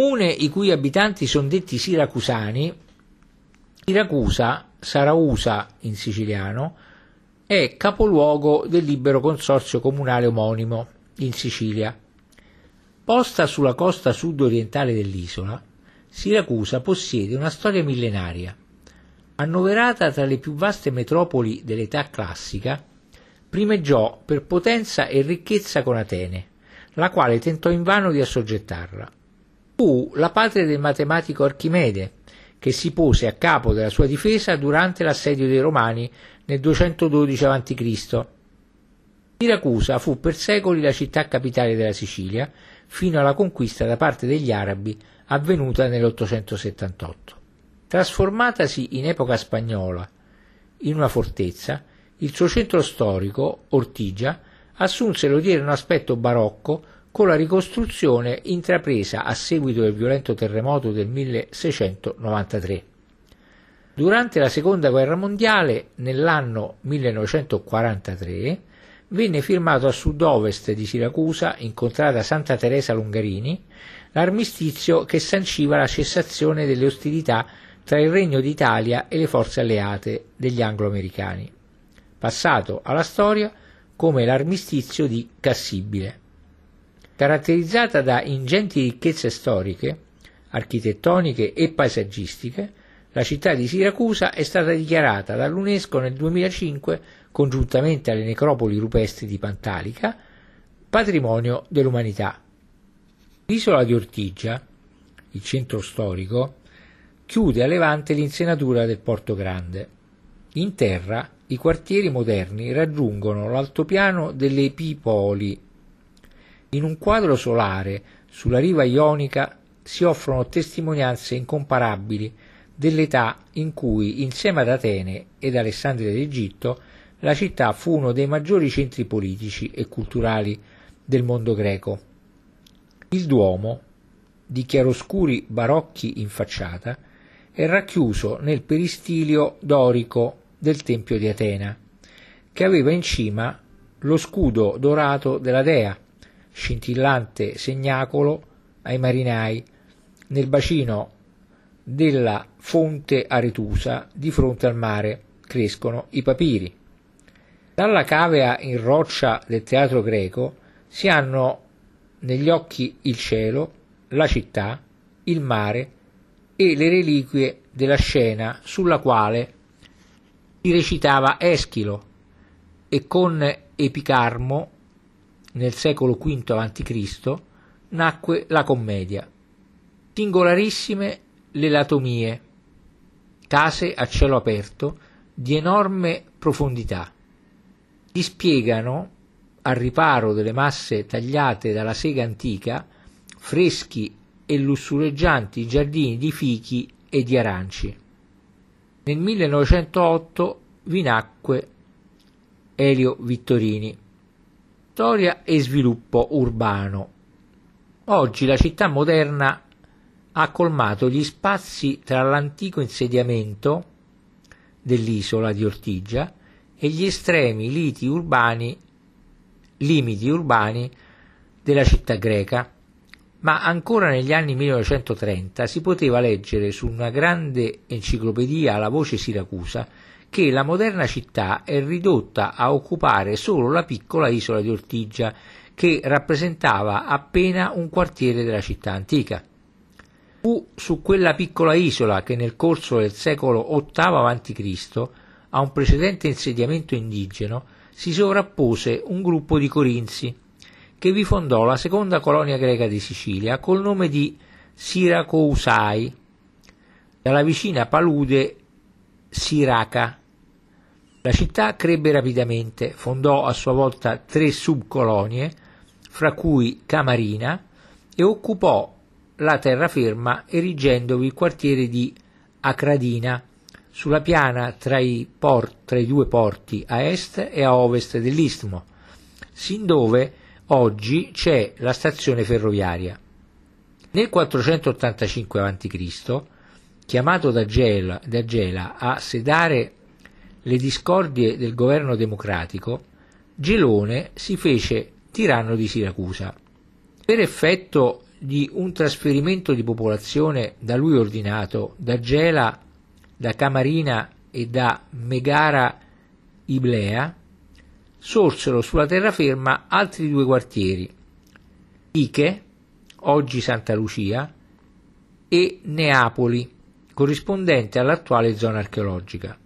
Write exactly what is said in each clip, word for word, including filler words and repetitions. comune i cui abitanti sono detti siracusani. Siracusa, Sarausa in siciliano, è capoluogo del libero consorzio comunale omonimo in Sicilia. Posta sulla costa sud-orientale dell'isola, Siracusa possiede una storia millenaria, annoverata tra le più vaste metropoli dell'età classica. Primeggiò per potenza e ricchezza con Atene, la quale tentò invano di assoggettarla. Fu la patria del matematico Archimede, che si pose a capo della sua difesa durante l'assedio dei Romani nel duecentododici avanti Cristo Siracusa fu per secoli la città capitale della Sicilia, fino alla conquista da parte degli Arabi avvenuta nell'ottocentosettantotto. Trasformatasi in epoca spagnola in una fortezza, il suo centro storico, Ortigia, assunse l'odierno aspetto barocco con la ricostruzione intrapresa a seguito del violento terremoto del milleseicentonovantatré. Durante la Seconda Guerra Mondiale, nell'anno millenovecentoquarantatré, venne firmato a sud-ovest di Siracusa, in contrada Santa Teresa Longarini, l'armistizio che sanciva la cessazione delle ostilità tra il Regno d'Italia e le forze alleate degli anglo-americani, passato alla storia come l'armistizio di Cassibile. Caratterizzata da ingenti ricchezze storiche, architettoniche e paesaggistiche, la città di Siracusa è stata dichiarata dall'UNESCO nel duemilacinque, congiuntamente alle necropoli rupestri di Pantalica, patrimonio dell'umanità. L'isola di Ortigia, il centro storico, chiude a levante l'insenatura del Porto Grande. In terra, i quartieri moderni raggiungono l'altopiano delle Epipoli. In un quadro solare, sulla riva ionica, si offrono testimonianze incomparabili dell'età in cui, insieme ad Atene ed Alessandria d'Egitto, la città fu uno dei maggiori centri politici e culturali del mondo greco. Il Duomo, di chiaroscuri barocchi in facciata, è racchiuso nel peristilio dorico del Tempio di Atena, che aveva in cima lo scudo dorato della dea, scintillante segnacolo ai marinai, nel bacino della fonte Aretusa di fronte al mare crescono i papiri. Dalla cavea in roccia del teatro greco si hanno negli occhi il cielo, la città, il mare e le reliquie della scena sulla quale si recitava Eschilo, e con Epicarmo nel secolo quinto avanti Cristo nacque la commedia. Singolarissime le latomie, case a cielo aperto di enorme profondità, dispiegano al riparo delle masse tagliate dalla sega antica freschi e lussureggianti giardini di fichi e di aranci. Nel millenovecentootto vi nacque Elio Vittorini. Storia e sviluppo urbano. Oggi la città moderna ha colmato gli spazi tra l'antico insediamento dell'isola di Ortigia e gli estremi liti urbani, limiti urbani della città greca, ma ancora negli anni millenovecentotrenta si poteva leggere su una grande enciclopedia alla voce Siracusa che la moderna città è ridotta a occupare solo la piccola isola di Ortigia, che rappresentava appena un quartiere della città antica. Fu su quella piccola isola che nel corso del secolo ottavo avanti Cristo a un precedente insediamento indigeno si sovrappose un gruppo di corinzi, che vi fondò la seconda colonia greca di Sicilia col nome di Siracousai, dalla vicina palude Siraca. La città crebbe rapidamente, fondò a sua volta tre subcolonie, fra cui Camarina, e occupò la terraferma erigendovi il quartiere di Acradina, sulla piana tra i, port- tra i due porti a est e a ovest dell'istmo, sin dove oggi c'è la stazione ferroviaria. Nel quattrocentottantacinque avanti Cristo, chiamato da Gela, da Gela a sedare le discordie del governo democratico, Gelone si fece tiranno di Siracusa. Per effetto di un trasferimento di popolazione da lui ordinato da Gela, da Camarina e da Megara Iblea, sorsero sulla terraferma altri due quartieri, Iche, oggi Santa Lucia, e Neapoli, corrispondente all'attuale zona archeologica.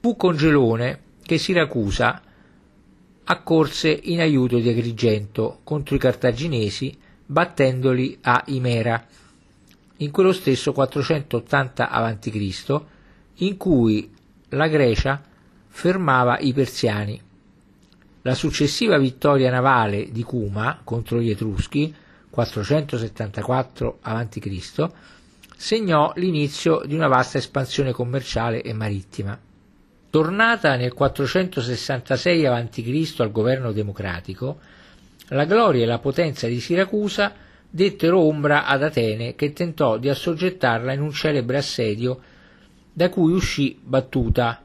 Fu con Gelone che Siracusa accorse in aiuto di Agrigento contro i cartaginesi, battendoli a Imera, in quello stesso quattrocentottanta avanti Cristo, in cui la Grecia fermava i persiani. La successiva vittoria navale di Cuma contro gli Etruschi, quattrocentosettantaquattro avanti Cristo, segnò l'inizio di una vasta espansione commerciale e marittima. Tornata nel quattrocentosessantasei avanti Cristo al governo democratico, la gloria e la potenza di Siracusa dettero ombra ad Atene, che tentò di assoggettarla in un celebre assedio da cui uscì battuta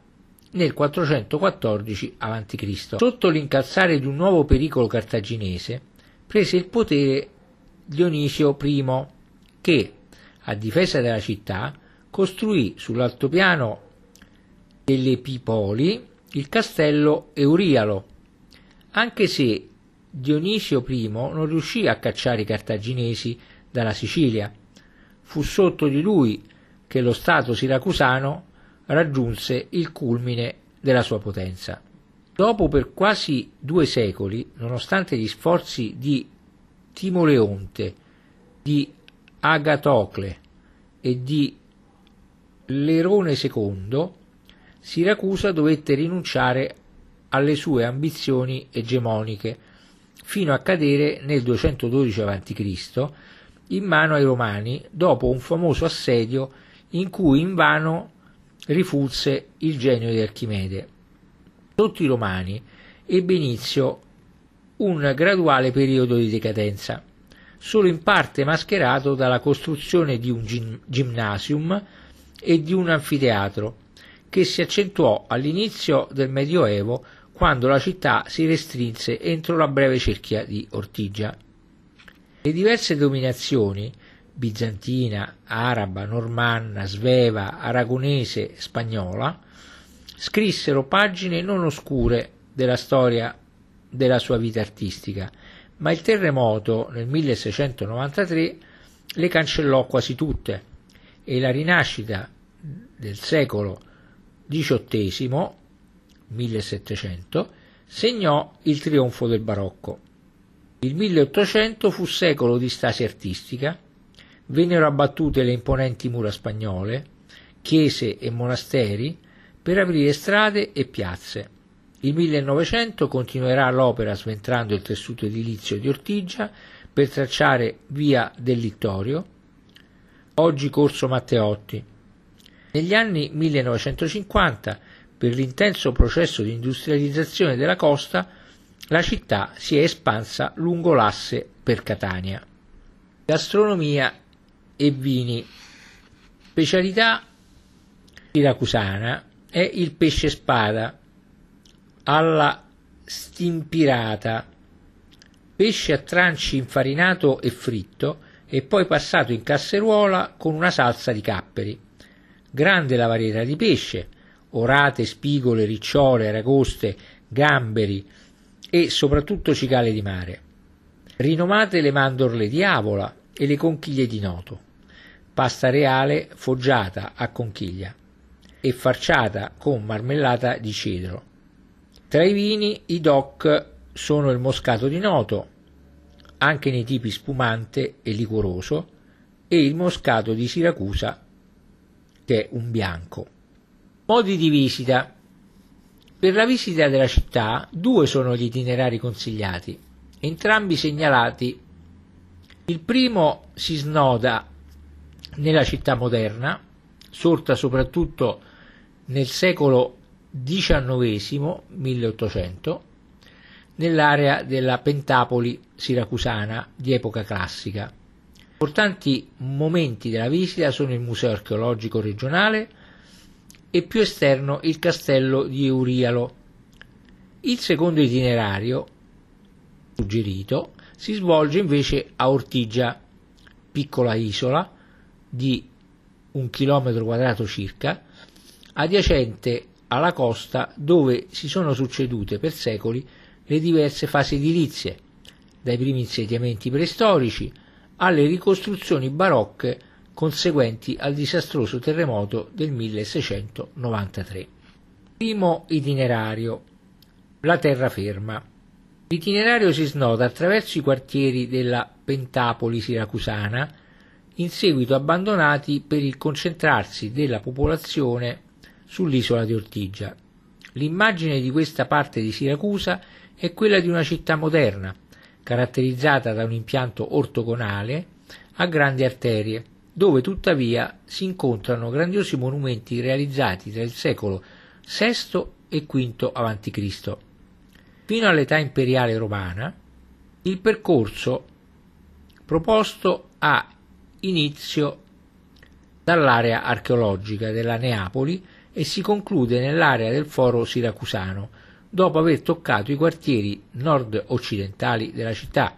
nel quattrocentoquattordici avanti Cristo. Sotto l'incalzare di un nuovo pericolo cartaginese, prese il potere Dionisio primo, che, a difesa della città, costruì sull'altopiano dell'Epipoli il castello Eurialo. Anche se Dionisio primo non riuscì a cacciare i cartaginesi dalla Sicilia, fu sotto di lui che lo stato siracusano raggiunse il culmine della sua potenza. Dopo per quasi due secoli, nonostante gli sforzi di Timoleonte, di Agatocle e di Ierone secondo, Siracusa dovette rinunciare alle sue ambizioni egemoniche fino a cadere nel duecentododici avanti Cristo in mano ai Romani dopo un famoso assedio in cui invano rifulse il genio di Archimede. Sotto i Romani ebbe inizio un graduale periodo di decadenza, solo in parte mascherato dalla costruzione di un gymnasium e di un anfiteatro, che si accentuò all'inizio del Medioevo, quando la città si restrinse entro la breve cerchia di Ortigia. Le diverse dominazioni bizantina, araba, normanna, sveva, aragonese, spagnola, scrissero pagine non oscure della storia della sua vita artistica, ma il terremoto nel milleseicentonovantatré le cancellò quasi tutte e la rinascita del secolo diciottesimo, millesettecento, segnò il trionfo del barocco. Il milleottocento fu secolo di stasi artistica, vennero abbattute le imponenti mura spagnole, chiese e monasteri per aprire strade e piazze. Il millenovecento continuerà l'opera sventrando il tessuto edilizio di Ortigia per tracciare via del Littorio, oggi Corso Matteotti. Negli anni millenovecentocinquanta, per l'intenso processo di industrializzazione della costa, la città si è espansa lungo l'asse per Catania. Gastronomia e vini. Specialità siracusana è il pesce spada alla stimpirata, pesce a tranci infarinato e fritto e poi passato in casseruola con una salsa di capperi. Grande la varietà di pesce: orate, spigole, ricciole, aragoste, gamberi e soprattutto cicale di mare. Rinomate le mandorle di Avola e le conchiglie di Noto, pasta reale foggiata a conchiglia e farciata con marmellata di cedro. Tra i vini i DOC sono il moscato di Noto, anche nei tipi spumante e liquoroso, e il moscato di Siracusa, che è un bianco. Modi di visita. Per la visita della città due sono gli itinerari consigliati, entrambi segnalati. Il primo si snoda nella città moderna, sorta soprattutto nel secolo diciannovesimo, milleottocento, nell'area della Pentapoli Siracusana di epoca classica. Importanti momenti della visita sono il Museo Archeologico Regionale e più esterno il Castello di Eurialo. Il secondo itinerario suggerito si svolge invece a Ortigia, piccola isola di un chilometro quadrato circa, adiacente alla costa dove si sono succedute per secoli le diverse fasi edilizie, dai primi insediamenti preistorici alle ricostruzioni barocche conseguenti al disastroso terremoto del milleseicentonovantatré. Primo itinerario: la terraferma. L'itinerario si snoda attraverso i quartieri della Pentapoli Siracusana, in seguito abbandonati per il concentrarsi della popolazione sull'isola di Ortigia. L'immagine di questa parte di Siracusa è quella di una città moderna, caratterizzata da un impianto ortogonale a grandi arterie, dove tuttavia si incontrano grandiosi monumenti realizzati tra il secolo sesto e quinto avanti Cristo Fino all'età imperiale romana, il percorso proposto ha inizio dall'area archeologica della Neapoli e si conclude nell'area del foro siracusano, dopo aver toccato i quartieri nord-occidentali della città.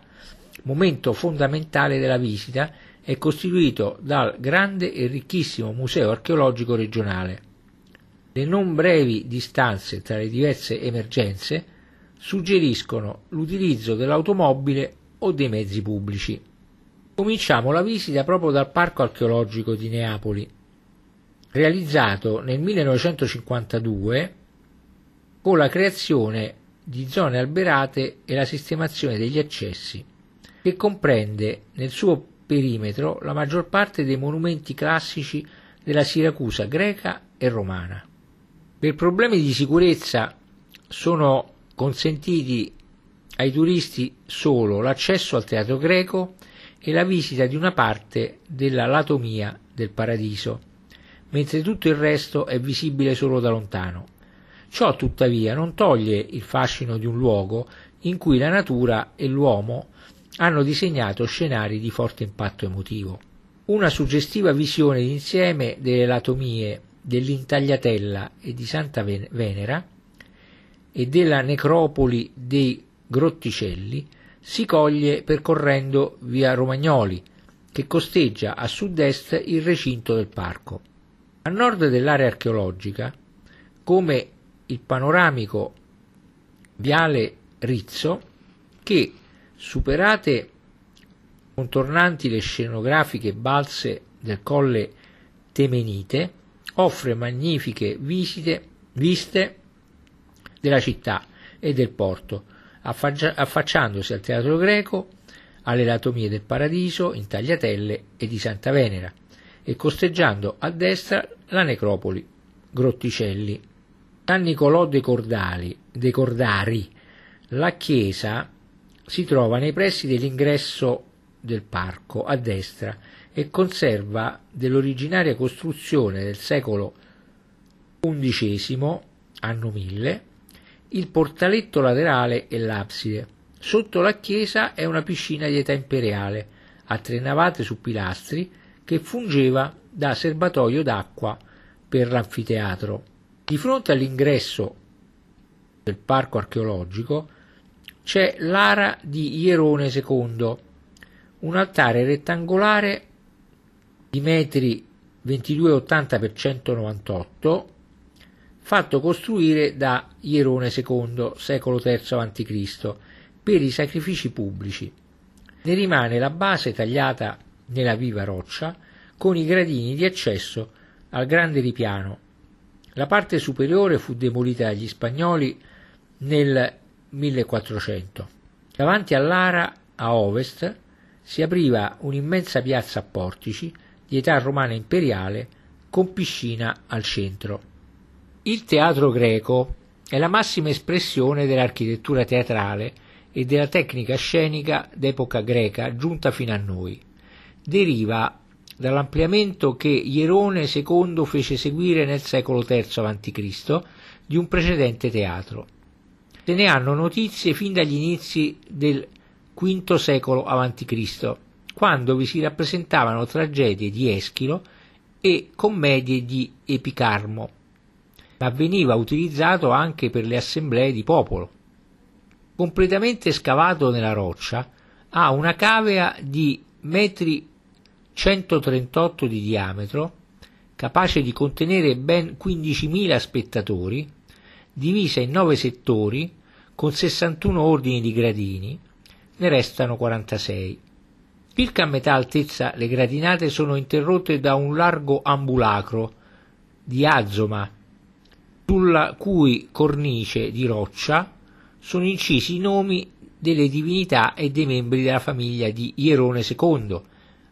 Momento fondamentale della visita è costituito dal grande e ricchissimo museo archeologico regionale. Le non brevi distanze tra le diverse emergenze suggeriscono l'utilizzo dell'automobile o dei mezzi pubblici. Cominciamo la visita proprio dal Parco archeologico di Neapoli, realizzato nel millenovecentocinquantadue con la creazione di zone alberate e la sistemazione degli accessi, che comprende nel suo perimetro la maggior parte dei monumenti classici della Siracusa greca e romana. Per problemi di sicurezza sono consentiti ai turisti solo l'accesso al teatro greco e la visita di una parte della latomia del paradiso, mentre tutto il resto è visibile solo da lontano. Ciò tuttavia non toglie il fascino di un luogo in cui la natura e l'uomo hanno disegnato scenari di forte impatto emotivo. Una suggestiva visione d'insieme delle latomie dell'Intagliatella e di Santa Venera e della necropoli dei Grotticelli si coglie percorrendo via Romagnoli, che costeggia a sud-est il recinto del parco. A nord dell'area archeologica, come il panoramico viale Rizzo, che, superate contornanti le scenografiche balze del colle Temenite, offre magnifiche visite, viste della città e del porto, affacciandosi al teatro greco, alle latomie del Paradiso, Intagliatelle e di Santa Venera, e costeggiando a destra la necropoli Grotticelli. San Nicolò dei Cordali, dei Cordari, la chiesa si trova nei pressi dell'ingresso del parco a destra e conserva dell'originaria costruzione del secolo undicesimo, anno mille, il portaletto laterale e l'abside. Sotto la chiesa è una piscina di età imperiale a tre navate su pilastri che fungeva da serbatoio d'acqua per l'anfiteatro. Di fronte all'ingresso del parco archeologico c'è l'ara di Ierone secondo, un altare rettangolare di metri ventidue virgola ottanta per centonovantotto fatto costruire da Ierone secondo, secolo terzo avanti Cristo, per i sacrifici pubblici. Ne rimane la base tagliata nella viva roccia, con i gradini di accesso al grande ripiano. La parte superiore fu demolita dagli spagnoli nel millequattrocento. Davanti all'ara, a ovest, si apriva un'immensa piazza a portici di età romana imperiale, con piscina al centro. Il teatro greco è la massima espressione dell'architettura teatrale e della tecnica scenica d'epoca greca giunta fino a noi. Deriva dall'ampliamento che Ierone secondo fece seguire nel secolo terzo avanti Cristo di un precedente teatro. Se ne hanno notizie fin dagli inizi del quinto secolo avanti Cristo, quando vi si rappresentavano tragedie di Eschilo e commedie di Epicarmo, ma veniva utilizzato anche per le assemblee di popolo. Completamente scavato nella roccia, ha una cavea di metri centotrentotto di diametro, capace di contenere ben quindicimila spettatori, divisa in nove settori con sessantuno ordini di gradini, ne restano quarantasei. Circa a metà altezza le gradinate sono interrotte da un largo ambulacro di azoma, sulla cui cornice di roccia sono incisi i nomi delle divinità e dei membri della famiglia di Ierone secondo,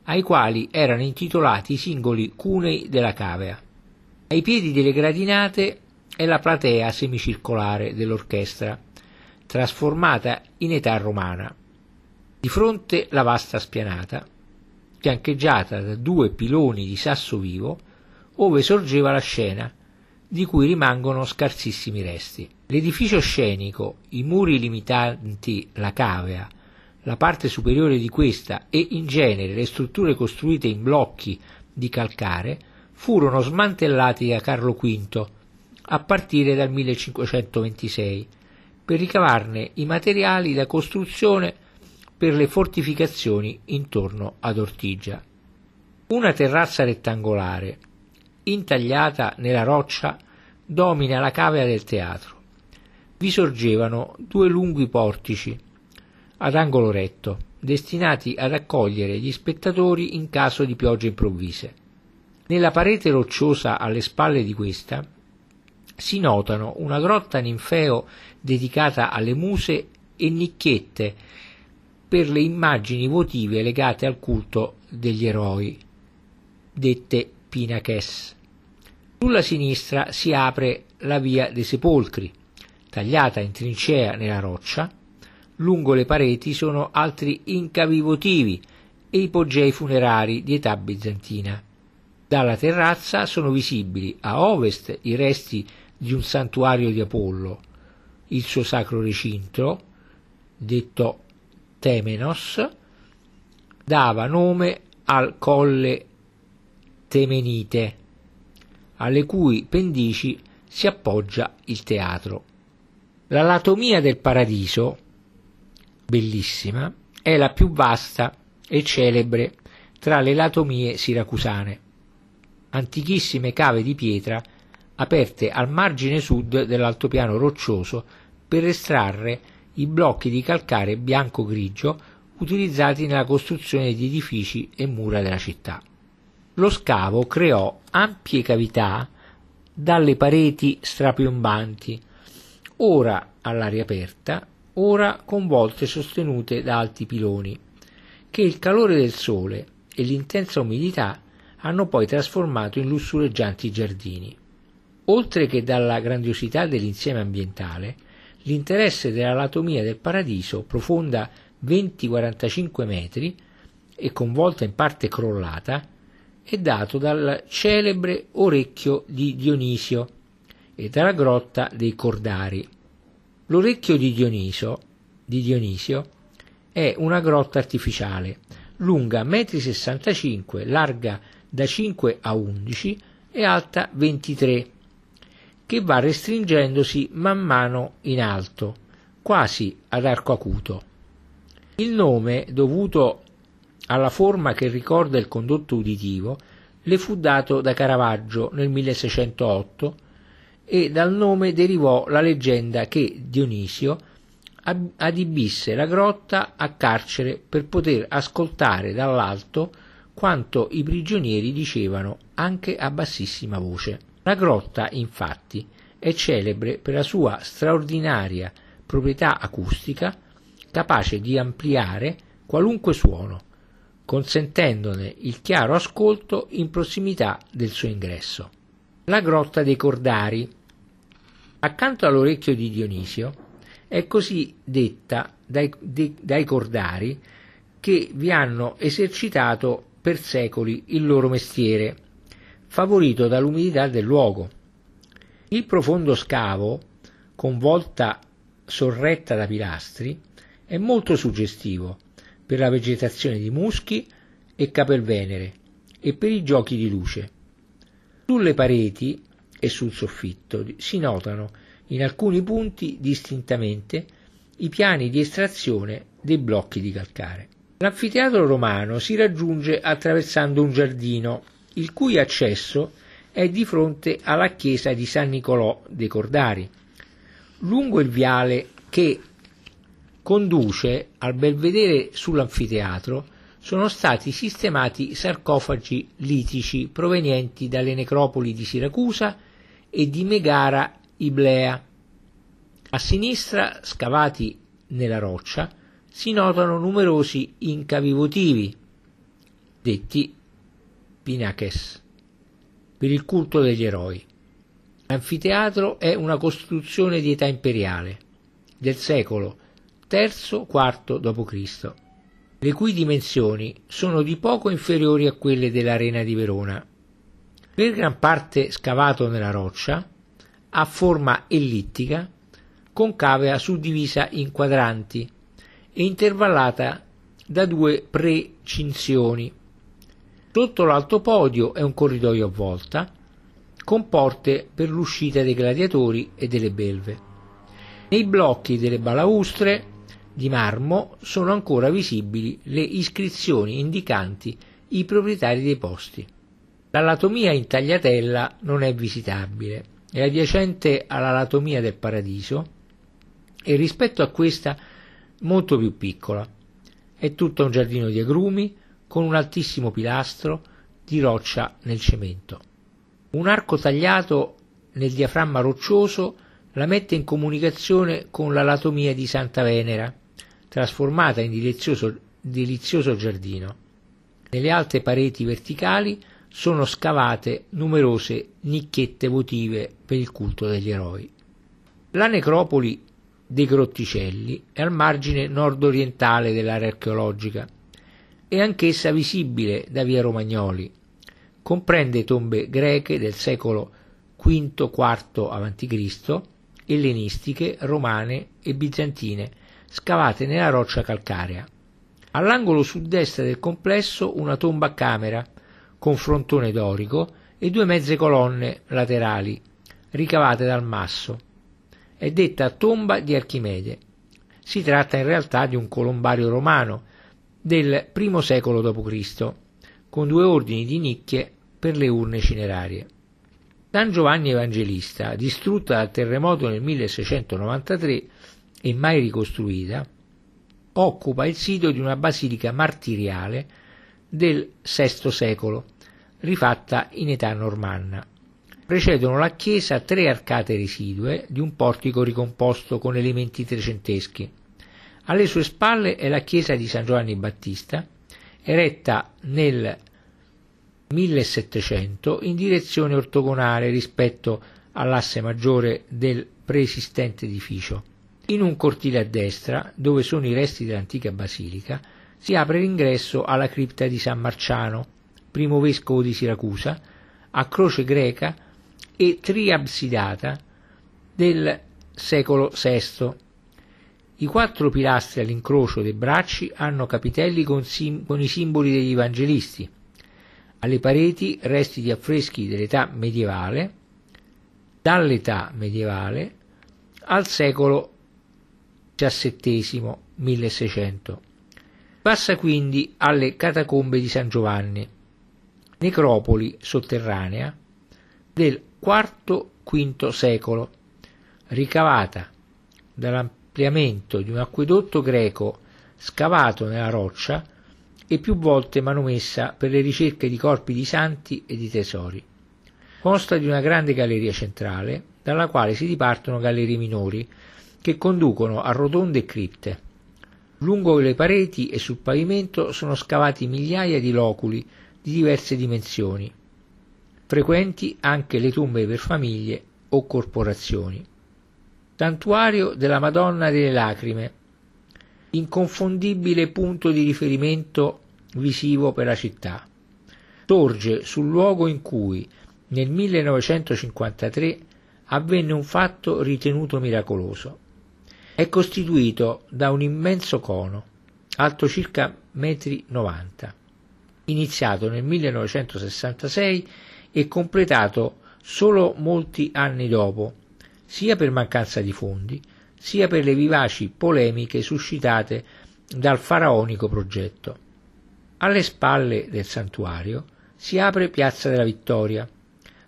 ai quali erano intitolati i singoli cunei della cavea. Ai piedi delle gradinate è la platea semicircolare dell'orchestra, trasformata in età romana. Di fronte la vasta spianata, fiancheggiata da due piloni di sasso vivo, ove sorgeva la scena, di cui rimangono scarsissimi resti. L'edificio scenico, i muri limitanti la cavea, la parte superiore di questa e in genere le strutture costruite in blocchi di calcare furono smantellati da Carlo quinto a partire dal millecinquecentoventisei per ricavarne i materiali da costruzione per le fortificazioni intorno ad Ortigia. Una terrazza rettangolare intagliata nella roccia domina la cavea del teatro. Vi sorgevano due lunghi portici ad angolo retto, destinati ad accogliere gli spettatori in caso di piogge improvvise. Nella parete rocciosa alle spalle di questa si notano una grotta ninfeo dedicata alle muse e nicchiette per le immagini votive legate al culto degli eroi, dette pinaches. Sulla sinistra si apre la via dei sepolcri, tagliata in trincea nella roccia. Lungo le pareti sono altri incavi votivi e ipogei funerari di età bizantina. Dalla terrazza sono visibili a ovest i resti di un santuario di Apollo, il suo sacro recinto, detto Temenos, dava nome al colle Temenite, alle cui pendici si appoggia il teatro. L'anatomia del paradiso, bellissima, è la più vasta e celebre tra le latomie siracusane, antichissime cave di pietra aperte al margine sud dell'altopiano roccioso per estrarre i blocchi di calcare bianco-grigio utilizzati nella costruzione di edifici e mura della città. Lo scavo creò ampie cavità dalle pareti strapiombanti, ora all'aria aperta, ora con volte sostenute da alti piloni, che il calore del sole e l'intensa umidità hanno poi trasformato in lussureggianti giardini. Oltre che dalla grandiosità dell'insieme ambientale, l'interesse dell'anatomia del paradiso, profonda venti quarantacinque metri e con volta in parte crollata, è dato dal celebre orecchio di Dionisio e dalla grotta dei Cordari. L'orecchio di Dioniso, di Dionisio è una grotta artificiale, lunga uno virgola sessantacinque metri, larga da cinque a undici e alta ventitré, che va restringendosi man mano in alto, quasi ad arco acuto. Il nome, dovuto alla forma che ricorda il condotto uditivo, le fu dato da Caravaggio nel milleseicentotto e dal nome derivò la leggenda che Dionisio adibisse la grotta a carcere per poter ascoltare dall'alto quanto i prigionieri dicevano anche a bassissima voce. La grotta, infatti, è celebre per la sua straordinaria proprietà acustica, capace di ampliare qualunque suono, consentendone il chiaro ascolto in prossimità del suo ingresso. La grotta dei Cordari, accanto all'orecchio di Dionisio, è così detta dai, de, dai Cordari che vi hanno esercitato per secoli il loro mestiere, favorito dall'umidità del luogo. Il profondo scavo, con volta sorretta da pilastri, è molto suggestivo per la vegetazione di muschi e capelvenere e per i giochi di luce. Sulle pareti e sul soffitto si notano in alcuni punti distintamente i piani di estrazione dei blocchi di calcare. L'anfiteatro romano si raggiunge attraversando un giardino, il cui accesso è di fronte alla chiesa di San Nicolò dei Cordari, lungo il viale che conduce al belvedere sull'anfiteatro. Sono stati sistemati sarcofagi litici provenienti dalle necropoli di Siracusa e di Megara Iblea. A sinistra, scavati nella roccia, si notano numerosi incavi votivi, detti pinaches, per il culto degli eroi. L'anfiteatro è una costruzione di età imperiale, del secolo terzo quarto dopo Cristo, le cui dimensioni sono di poco inferiori a quelle dell'Arena di Verona. Per gran parte scavato nella roccia, ha forma ellittica, concavea suddivisa in quadranti e intervallata da due precinzioni. Sotto l'alto podio è un corridoio a volta, con porte per l'uscita dei gladiatori e delle belve. Nei blocchi delle balaustre di marmo sono ancora visibili le iscrizioni indicanti i proprietari dei posti. L'anatomia in tagliatella non è visitabile, è adiacente all'anatomia del Paradiso e rispetto a questa molto più piccola. È tutto un giardino di agrumi con un altissimo pilastro di roccia nel cemento. Un arco tagliato nel diaframma roccioso la mette in comunicazione con l'anatomia di Santa Venera, trasformata in delizioso, delizioso giardino. Nelle alte pareti verticali sono scavate numerose nicchiette votive per il culto degli eroi. La necropoli dei Grotticelli è al margine nord-orientale dell'area archeologica, è anch'essa visibile da via Romagnoli. Comprende tombe greche del secolo quinto quarto avanti Cristo, ellenistiche, romane e bizantine, scavate nella roccia calcarea. All'angolo sud-est del complesso una tomba a camera, con frontone dorico e due mezze colonne laterali, ricavate dal masso. È detta tomba di Archimede. Si tratta in realtà di un colombario romano del primo secolo dopo Cristo, con due ordini di nicchie per le urne cinerarie. San Giovanni Evangelista, distrutta dal terremoto nel milleseicentonovantatré e mai ricostruita, occupa il sito di una basilica martiriale del sesto secolo, rifatta in età normanna. Precedono la chiesa tre arcate residue di un portico ricomposto con elementi trecenteschi. Alle sue spalle è la chiesa di San Giovanni Battista, eretta nel millesettecento in direzione ortogonale rispetto all'asse maggiore del preesistente edificio. In un cortile a destra, dove sono i resti dell'antica basilica, si apre l'ingresso alla cripta di San Marciano, primo vescovo di Siracusa, a croce greca e triabsidata del secolo sesto. I quattro pilastri all'incrocio dei bracci hanno capitelli con, sim- con i simboli degli evangelisti. Alle pareti resti di affreschi dell'età medievale, dall'età medievale al secolo diciassettesimo, milleseicento. Passa quindi alle catacombe di San Giovanni, necropoli sotterranea del quarto quinto secolo, ricavata dall'ampliamento di un acquedotto greco scavato nella roccia e più volte manomessa per le ricerche di corpi di santi e di tesori. Consta di una grande galleria centrale, dalla quale si dipartono gallerie minori, che conducono a rotonde e cripte. Lungo le pareti e sul pavimento sono scavati migliaia di loculi di diverse dimensioni, frequenti anche le tombe per famiglie o corporazioni. Santuario della Madonna delle Lacrime, inconfondibile punto di riferimento visivo per la città. Sorge sul luogo in cui nel millenovecentocinquantatré avvenne un fatto ritenuto miracoloso. È costituito da un immenso cono, alto circa uno virgola novanta metri, iniziato nel millenovecentosessantasei e completato solo molti anni dopo, sia per mancanza di fondi, sia per le vivaci polemiche suscitate dal faraonico progetto. Alle spalle del santuario si apre Piazza della Vittoria,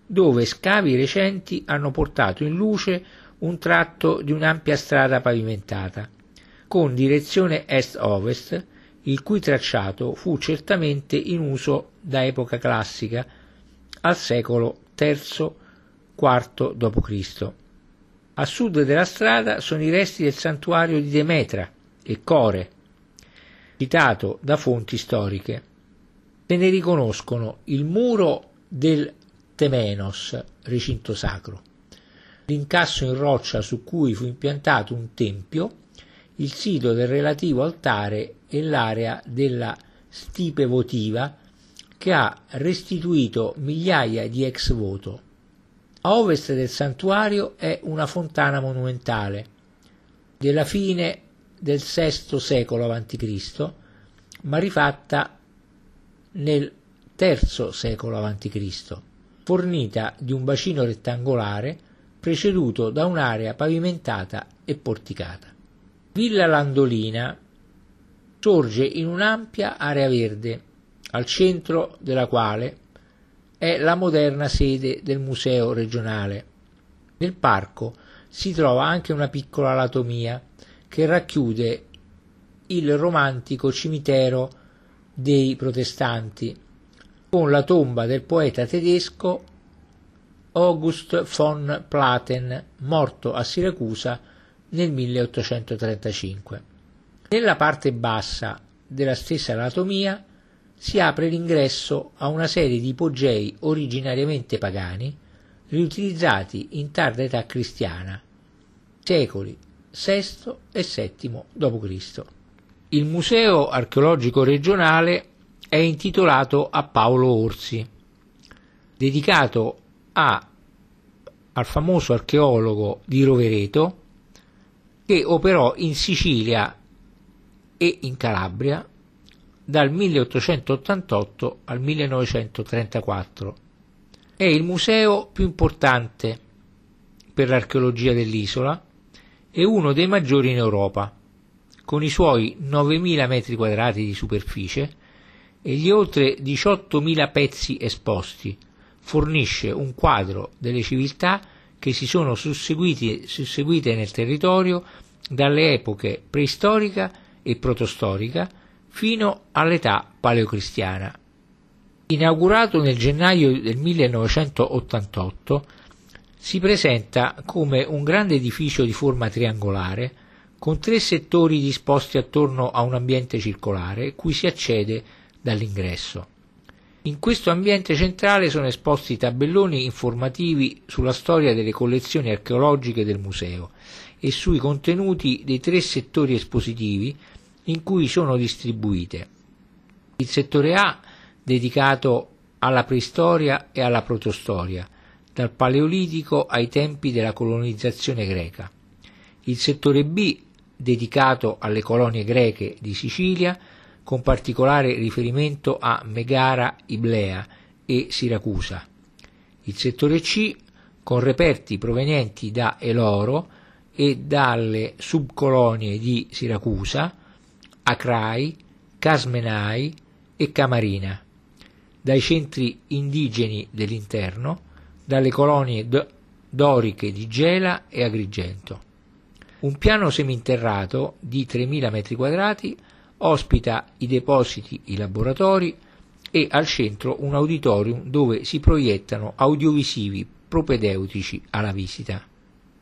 dove scavi recenti hanno portato in luce un tratto di un'ampia strada pavimentata, con direzione est-ovest, il cui tracciato fu certamente in uso da epoca classica, al secolo terzo quarto dopo Cristo. A sud della strada sono i resti del santuario di Demetra e Core, citato da fonti storiche. Se ne riconoscono il muro del Temenos, recinto sacro, l'incasso in roccia su cui fu impiantato un tempio, il sito del relativo altare e l'area della stipe votiva che ha restituito migliaia di ex voto. A ovest del santuario è una fontana monumentale della fine del sesto secolo avanti Cristo, ma rifatta nel terzo secolo avanti Cristo, fornita di un bacino rettangolare preceduto da un'area pavimentata e porticata. Villa Landolina sorge in un'ampia area verde, al centro della quale è la moderna sede del museo regionale. Nel parco si trova anche una piccola latomia che racchiude il romantico cimitero dei protestanti, con la tomba del poeta tedesco August von Platen, morto a Siracusa nel milleottocentotrentacinque. Nella parte bassa della stessa latomia si apre l'ingresso a una serie di ipogei originariamente pagani, riutilizzati in tarda età cristiana, secoli sesto e settimo dopo Cristo. Il Museo Archeologico Regionale è intitolato a Paolo Orsi, dedicato a, al famoso archeologo di Rovereto che operò in Sicilia e in Calabria dal milleottocentottantotto al millenovecentotrentaquattro. È il museo più importante per l'archeologia dell'isola e uno dei maggiori in Europa, con i suoi novemila metri quadrati di superficie e gli oltre diciottomila pezzi esposti. Fornisce un quadro delle civiltà che si sono susseguite, susseguite nel territorio dalle epoche preistorica e protostorica fino all'età paleocristiana. Inaugurato nel gennaio del millenovecentottantotto, si presenta come un grande edificio di forma triangolare, con tre settori disposti attorno a un ambiente circolare, cui si accede dall'ingresso. In questo ambiente centrale sono esposti tabelloni informativi sulla storia delle collezioni archeologiche del museo e sui contenuti dei tre settori espositivi in cui sono distribuite. Il settore A, dedicato alla preistoria e alla protostoria, dal Paleolitico ai tempi della colonizzazione greca. Il settore B, dedicato alle colonie greche di Sicilia, con particolare riferimento a Megara Iblea e Siracusa. Il settore C, con reperti provenienti da Eloro e dalle subcolonie di Siracusa, Acrai, Casmenai e Camarina, dai centri indigeni dell'interno, dalle colonie d- doriche di Gela e Agrigento. Un piano seminterrato di tremila metri quadrati ospita i depositi, i laboratori e al centro un auditorium dove si proiettano audiovisivi propedeutici alla visita.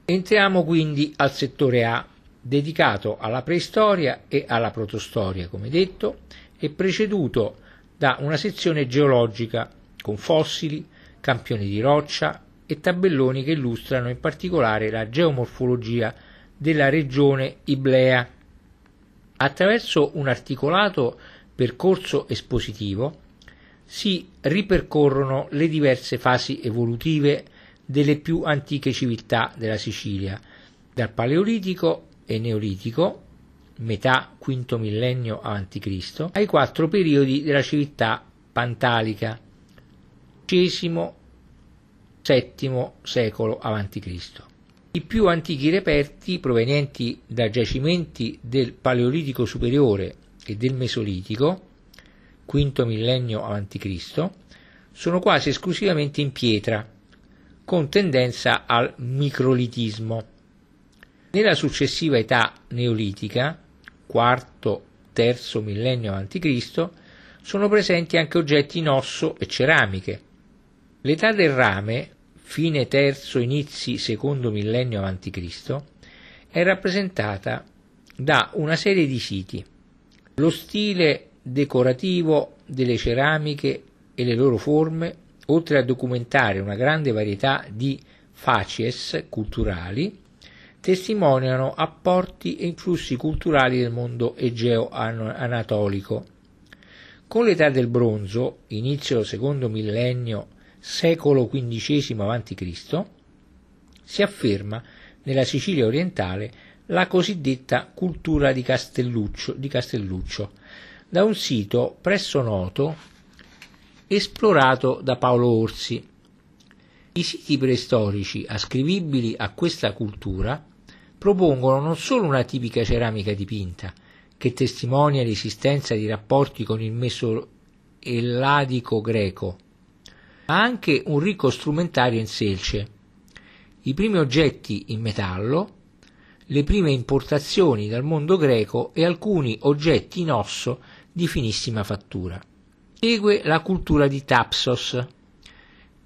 Entriamo quindi al settore A, dedicato alla preistoria e alla protostoria, come detto, e preceduto da una sezione geologica con fossili, campioni di roccia e tabelloni che illustrano in particolare la geomorfologia della regione Iblea. Attraverso un articolato percorso espositivo si ripercorrono le diverse fasi evolutive delle più antiche civiltà della Sicilia, dal Paleolitico e Neolitico, metà quinto millennio avanti Cristo, ai quattro periodi della civiltà pantalica, settimo secolo avanti Cristo. I più antichi reperti provenienti da giacimenti del Paleolitico superiore e del Mesolitico, quinto millennio avanti Cristo, sono quasi esclusivamente in pietra, con tendenza al microlitismo. Nella successiva età neolitica, quarto terzo millennio avanti Cristo, sono presenti anche oggetti in osso e ceramiche. L'età del rame, fine terzo inizi secondo millennio avanti Cristo, è rappresentata da una serie di siti. Lo stile decorativo delle ceramiche e le loro forme, oltre a documentare una grande varietà di facies culturali, testimoniano apporti e influssi culturali del mondo egeo-anatolico. Con l'età del bronzo, inizio secondo millennio, secolo quindicesimo avanti Cristo, si afferma nella Sicilia orientale la cosiddetta cultura di Castelluccio, di Castelluccio, da un sito presso noto esplorato da Paolo Orsi. I siti preistorici ascrivibili a questa cultura propongono non solo una tipica ceramica dipinta, che testimonia l'esistenza di rapporti con il mesoelladico greco, ha anche un ricco strumentario in selce, i primi oggetti in metallo, le prime importazioni dal mondo greco e alcuni oggetti in osso di finissima fattura. Segue la cultura di Tapsos,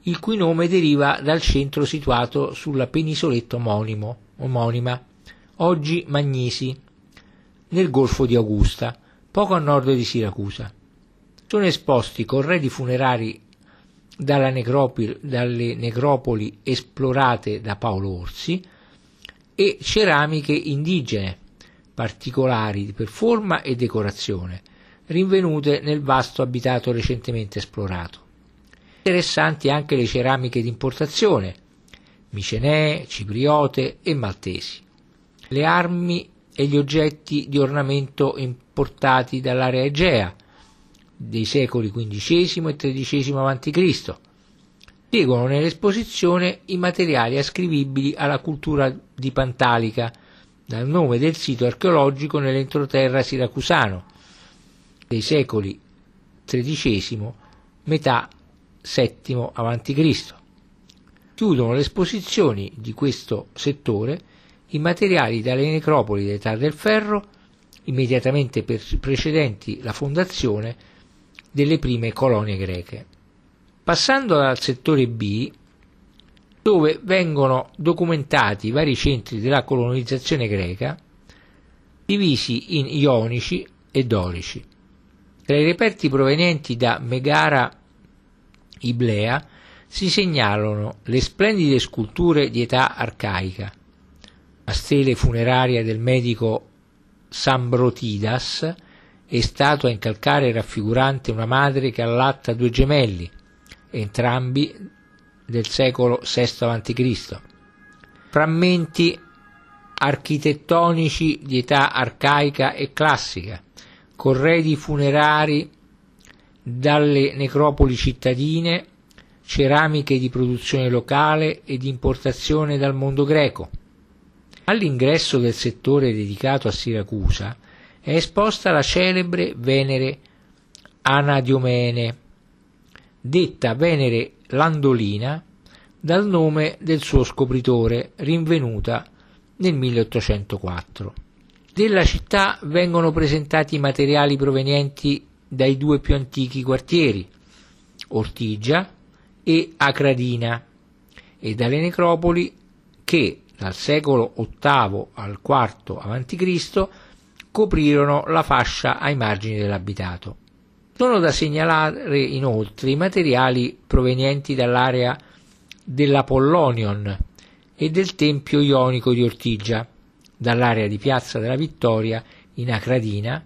il cui nome deriva dal centro situato sulla penisoletta omonimo, omonima, oggi Magnisi, nel golfo di Augusta, poco a nord di Siracusa. Sono esposti corredi funerari Dalla necropoli, dalle necropoli esplorate da Paolo Orsi e ceramiche indigene, particolari per forma e decorazione, rinvenute nel vasto abitato recentemente esplorato. Interessanti anche le ceramiche d'importazione, micenee, cipriote e maltesi, le armi e gli oggetti di ornamento importati dall'area egea, dei secoli quindicesimo e tredicesimo avanti Cristo, spiegano nell'esposizione i materiali ascrivibili alla cultura di Pantalica, dal nome del sito archeologico nell'entroterra siracusano, dei secoli tredicesimo, metà settimo avanti Cristo. Chiudono le esposizioni di questo settore i materiali dalle necropoli dell'età del ferro, immediatamente precedenti la fondazione delle prime colonie greche. Passando al settore B, dove vengono documentati i vari centri della colonizzazione greca, divisi in ionici e dorici. Tra i reperti provenienti da Megara Iblea si segnalano le splendide sculture di età arcaica, la stele funeraria del medico Sambrotidas e statua in calcare raffigurante una madre che allatta due gemelli, entrambi del secolo sesto avanti Cristo. Frammenti architettonici di età arcaica e classica, corredi funerari dalle necropoli cittadine, ceramiche di produzione locale e di importazione dal mondo greco. All'ingresso del settore dedicato a Siracusa è esposta la celebre Venere Anadiomene, detta Venere Landolina dal nome del suo scopritore, rinvenuta nel milleottocentoquattro. Della città vengono presentati i materiali provenienti dai due più antichi quartieri, Ortigia e Acradina, e dalle necropoli che dal secolo ottavo al quarto avanti Cristo coprirono la fascia ai margini dell'abitato. Sono da segnalare inoltre i materiali provenienti dall'area dell'Apollonion e del Tempio Ionico di Ortigia, dall'area di Piazza della Vittoria in Acradina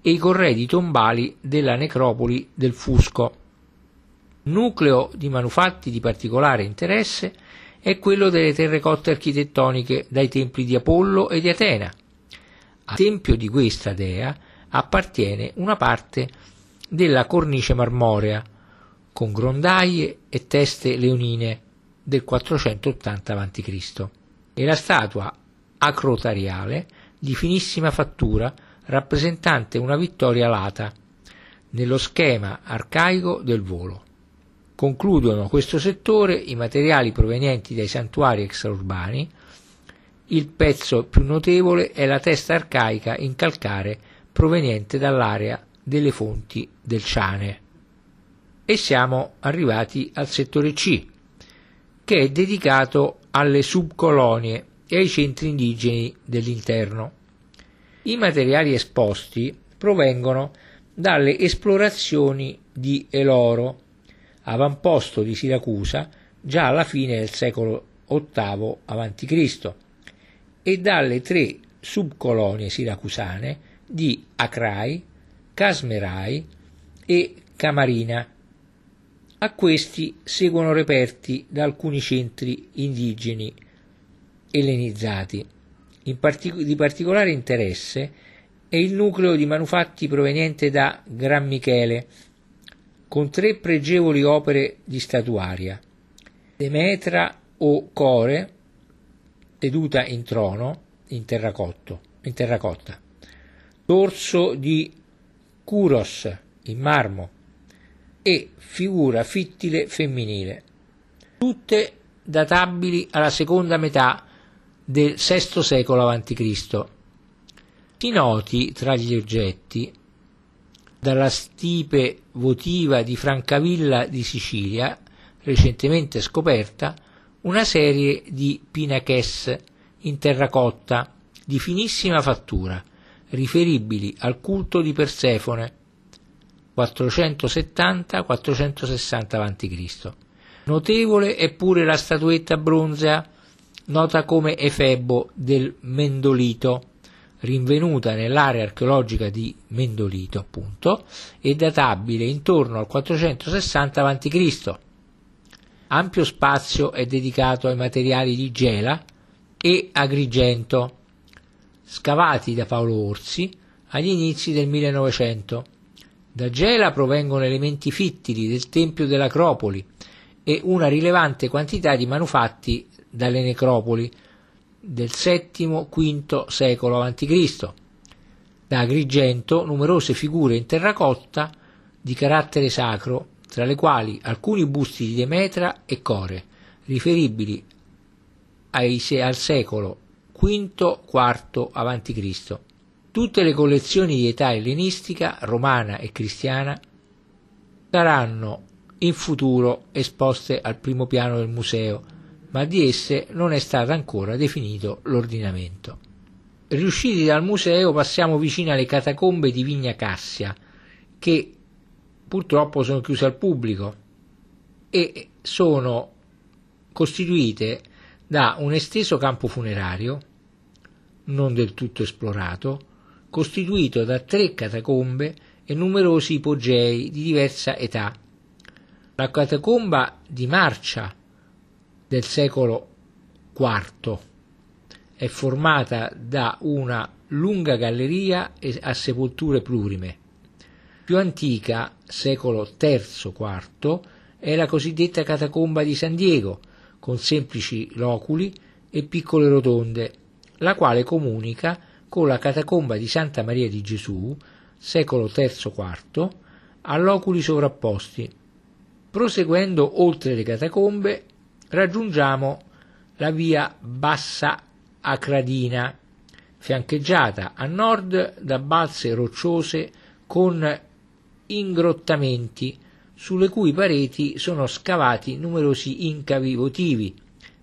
e i corredi tombali della necropoli del Fusco. Nucleo di manufatti di particolare interesse è quello delle terrecotte architettoniche dai templi di Apollo e di Atena. Al tempio di questa dea appartiene una parte della cornice marmorea, con grondaie e teste leonine del quattrocentottanta avanti Cristo. Era statua acrotariale di finissima fattura, rappresentante una vittoria alata, nello schema arcaico del volo. Concludono questo settore i materiali provenienti dai santuari extraurbani. Il pezzo più notevole è la testa arcaica in calcare proveniente dall'area delle fonti del Ciane. E siamo arrivati al settore C, che è dedicato alle subcolonie e ai centri indigeni dell'interno. I materiali esposti provengono dalle esplorazioni di Eloro, avamposto di Siracusa già alla fine del secolo ottavo avanti Cristo, e dalle tre subcolonie siracusane di Acrai, Casmerai e Camarina. A questi seguono reperti da alcuni centri indigeni ellenizzati. In partic- di particolare interesse è il nucleo di manufatti proveniente da Gran Michele, con tre pregevoli opere di statuaria: Demetra o Core, seduta in trono in, in terracotta, dorso di Curos in marmo e figura fittile femminile, tutte databili alla seconda metà del sesto secolo avanti Cristo. Si noti tra gli oggetti, dalla stipe votiva di Francavilla di Sicilia, recentemente scoperta, una serie di pinaches in terracotta di finissima fattura, riferibili al culto di Persefone quattrocentosettanta quattrocentosessanta avanti Cristo. Notevole è pure la statuetta bronzea, nota come Efebo del Mendolito, rinvenuta nell'area archeologica di Mendolito, appunto, e databile intorno al quattrocentosessanta avanti Cristo. Ampio spazio è dedicato ai materiali di Gela e Agrigento, scavati da Paolo Orsi agli inizi del millenovecento. Da Gela provengono elementi fittili del Tempio dell'Acropoli e una rilevante quantità di manufatti dalle necropoli del settimo quinto secolo avanti Cristo. Da Agrigento numerose figure in terracotta di carattere sacro, tra le quali alcuni busti di Demetra e Core, riferibili ai, al secolo quinto quarto avanti Cristo. Tutte le collezioni di età ellenistica, romana e cristiana saranno in futuro esposte al primo piano del museo, ma di esse non è stato ancora definito l'ordinamento. Riusciti dal museo passiamo vicino alle catacombe di Vigna Cassia, che purtroppo sono chiuse al pubblico e sono costituite da un esteso campo funerario, non del tutto esplorato, costituito da tre catacombe e numerosi ipogei di diversa età. La catacomba di Marcia del secolo quarto è formata da una lunga galleria a sepolture plurime. Più antica, secolo terzo quarto, è la cosiddetta catacomba di San Diego, con semplici loculi e piccole rotonde, la quale comunica con la catacomba di Santa Maria di Gesù, secolo terzo quarto, a loculi sovrapposti. Proseguendo oltre le catacombe, raggiungiamo la via Bassa Acradina, fiancheggiata a nord da balze rocciose con ingrottamenti, sulle cui pareti sono scavati numerosi incavi votivi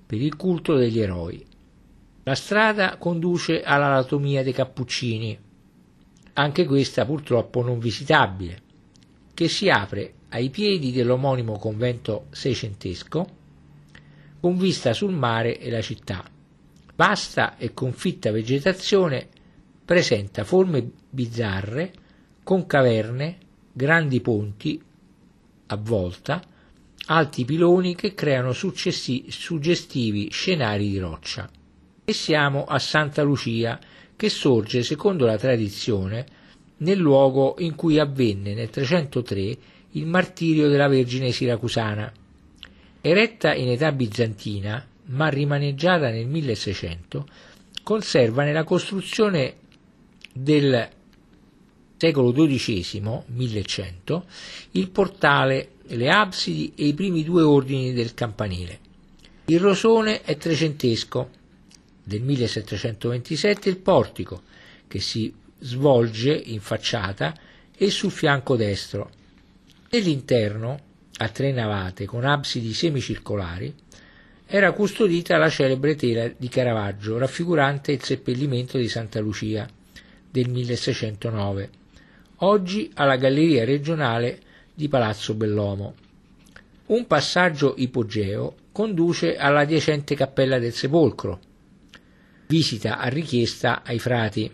per il culto degli eroi. La strada conduce all'anatomia dei Cappuccini, anche questa purtroppo non visitabile, che si apre ai piedi dell'omonimo convento seicentesco, con vista sul mare e la città. Vasta e confitta vegetazione presenta forme bizzarre, con caverne, grandi ponti a volta, alti piloni che creano successi, suggestivi scenari di roccia. E siamo a Santa Lucia, che sorge, secondo la tradizione, nel luogo in cui avvenne nel trecentotré il martirio della Vergine Siracusana. Eretta in età bizantina, ma rimaneggiata nel milleseicento, conserva nella costruzione del secolo dodicesimo, millecento, il portale, le absidi e i primi due ordini del campanile. Il rosone è trecentesco, del millesettecentoventisette il portico, che si svolge in facciata e sul fianco destro. Nell'interno, a tre navate con absidi semicircolari, era custodita la celebre tela di Caravaggio raffigurante il seppellimento di Santa Lucia del milleseicentonove, oggi alla Galleria Regionale di Palazzo Bellomo. Un passaggio ipogeo conduce all'adiacente Cappella del Sepolcro, visita a richiesta ai frati,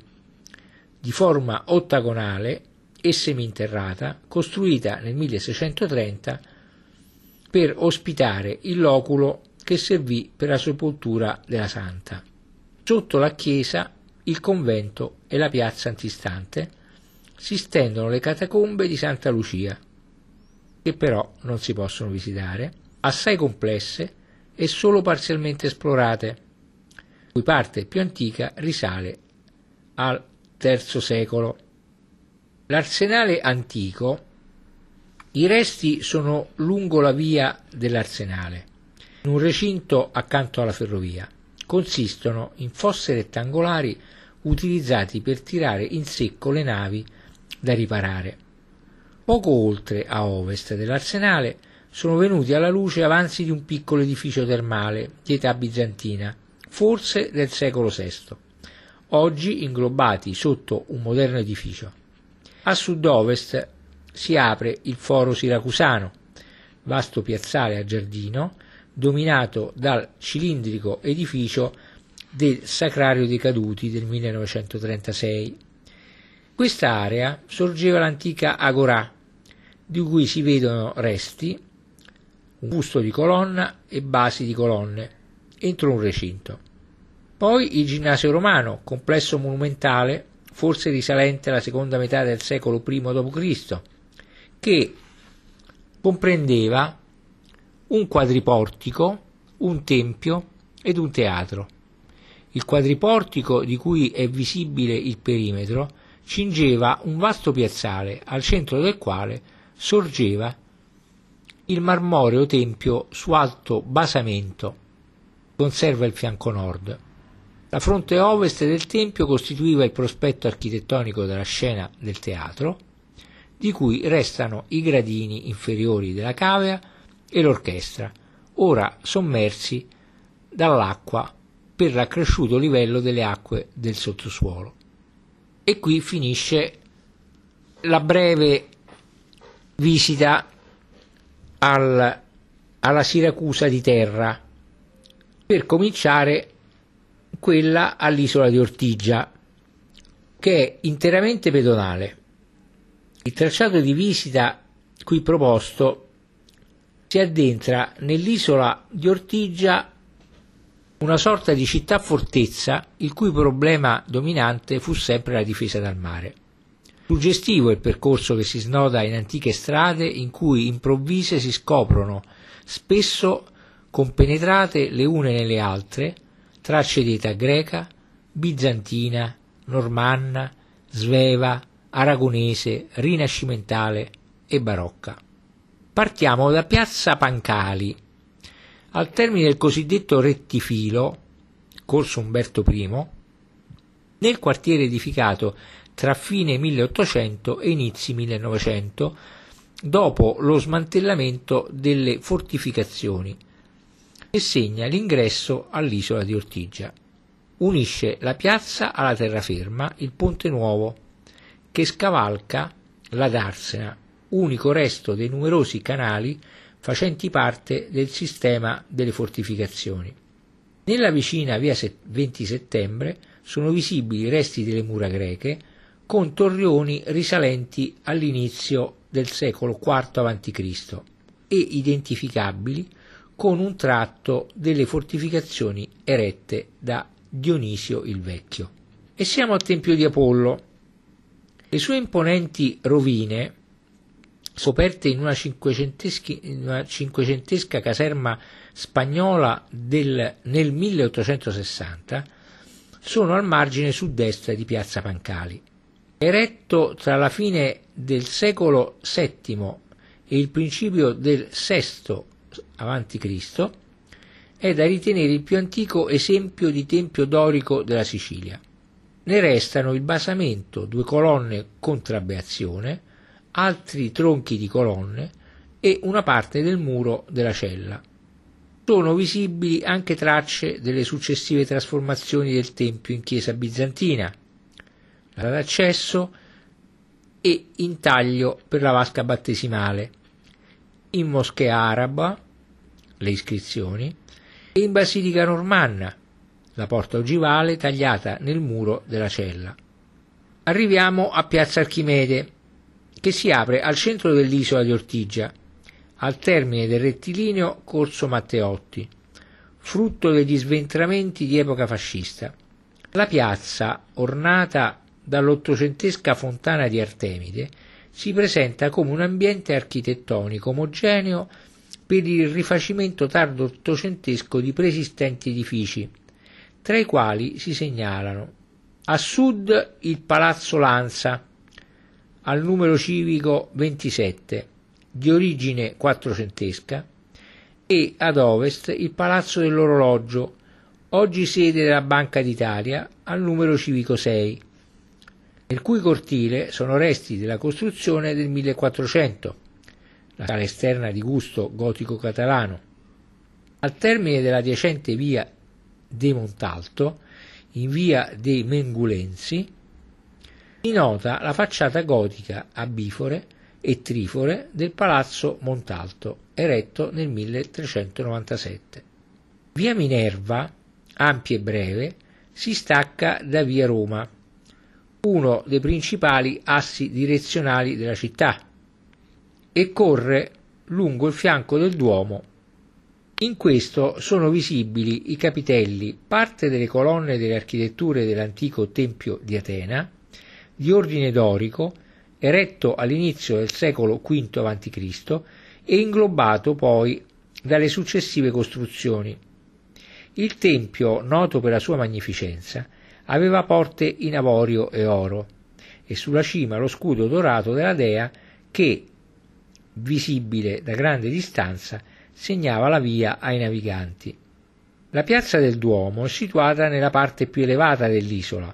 di forma ottagonale e seminterrata, costruita nel milleseicentotrenta per ospitare il loculo che servì per la sepoltura della Santa. Sotto la chiesa, il convento e la piazza antistante si stendono le catacombe di Santa Lucia, che però non si possono visitare, assai complesse e solo parzialmente esplorate, cui parte più antica risale al terzo secolo. L'arsenale antico, i resti sono lungo la via dell'arsenale, in un recinto accanto alla ferrovia. Consistono in fosse rettangolari utilizzati per tirare in secco le navi da riparare. Poco oltre a ovest dell'arsenale sono venuti alla luce avanzi di un piccolo edificio termale di età bizantina, forse del secolo sesto, oggi inglobati sotto un moderno edificio. A sud-ovest si apre il foro siracusano, vasto piazzale a giardino dominato dal cilindrico edificio del Sacrario dei Caduti del millenovecentotrentasei. Questa area sorgeva l'antica agorà, di cui si vedono resti, un busto di colonna e basi di colonne, entro un recinto. Poi il ginnasio romano, complesso monumentale, forse risalente alla seconda metà del secolo primo dopo Cristo, che comprendeva un quadriportico, un tempio ed un teatro. Il quadriportico, di cui è visibile il perimetro, cingeva un vasto piazzale, al centro del quale sorgeva il marmoreo tempio su alto basamento. Conserva il fianco nord. La fronte ovest del tempio costituiva il prospetto architettonico della scena del teatro, di cui restano i gradini inferiori della cavea e l'orchestra, ora sommersi dall'acqua per l'accresciuto livello delle acque del sottosuolo. E qui finisce la breve visita al, alla Siracusa di terra, per cominciare quella all'isola di Ortigia, che è interamente pedonale. Il tracciato di visita qui proposto si addentra nell'isola di Ortigia, una sorta di città-fortezza il cui problema dominante fu sempre la difesa dal mare. Suggestivo è il percorso che si snoda in antiche strade in cui improvvise si scoprono, spesso compenetrate le une nelle altre, tracce di età greca, bizantina, normanna, sveva, aragonese, rinascimentale e barocca. Partiamo da piazza Pancali. Al termine del cosiddetto rettifilo, corso Umberto primo, nel quartiere edificato tra fine milleottocento e inizi millenovecento, dopo lo smantellamento delle fortificazioni, e segna l'ingresso all'isola di Ortigia. Unisce la piazza alla terraferma il Ponte Nuovo, che scavalca la Darsena, unico resto dei numerosi canali facenti parte del sistema delle fortificazioni. Nella vicina via venti settembre sono visibili i resti delle mura greche con torrioni risalenti all'inizio del secolo quarto avanti Cristo e identificabili con un tratto delle fortificazioni erette da Dionisio il Vecchio. E siamo al Tempio di Apollo. Le sue imponenti rovine scoperte in una, in una cinquecentesca caserma spagnola del, nel milleottocentosessanta, sono al margine sud-est di Piazza Pancali. Eretto tra la fine del secolo settimo e il principio del sesto avanti Cristo, è da ritenere il più antico esempio di tempio dorico della Sicilia. Ne restano il basamento, due colonne con trabeazione, altri tronchi di colonne e una parte del muro della cella. Sono visibili anche tracce delle successive trasformazioni del tempio in chiesa bizantina, l'accesso e intaglio per la vasca battesimale, in moschea araba, le iscrizioni, e in basilica normanna, la porta ogivale tagliata nel muro della cella. Arriviamo a Piazza Archimede, che si apre al centro dell'isola di Ortigia, al termine del rettilineo corso Matteotti, frutto degli sventramenti di epoca fascista. La piazza, ornata dall'ottocentesca fontana di Artemide, si presenta come un ambiente architettonico omogeneo per il rifacimento tardo ottocentesco di preesistenti edifici, tra i quali si segnalano a sud il Palazzo Lanza, al numero civico ventisette, di origine quattrocentesca, e ad ovest il Palazzo dell'Orologio, oggi sede della Banca d'Italia, al numero civico sei, nel cui cortile sono resti della costruzione del millequattrocento, la sala esterna di gusto gotico-catalano. Al termine della adiacente via De Montalto, in via dei Mengulensi, si nota la facciata gotica a bifore e trifore del Palazzo Montalto, eretto nel milletrecentonovantasette. Via Minerva, ampia e breve, si stacca da via Roma, uno dei principali assi direzionali della città, e corre lungo il fianco del Duomo. In questo sono visibili i capitelli, parte delle colonne delle architetture dell'antico Tempio di Atena, di ordine dorico, eretto all'inizio del secolo quinto avanti Cristo e inglobato poi dalle successive costruzioni. Il tempio, noto per la sua magnificenza, aveva porte in avorio e oro, e sulla cima lo scudo dorato della dea che, visibile da grande distanza, segnava la via ai naviganti. La piazza del Duomo è situata nella parte più elevata dell'isola,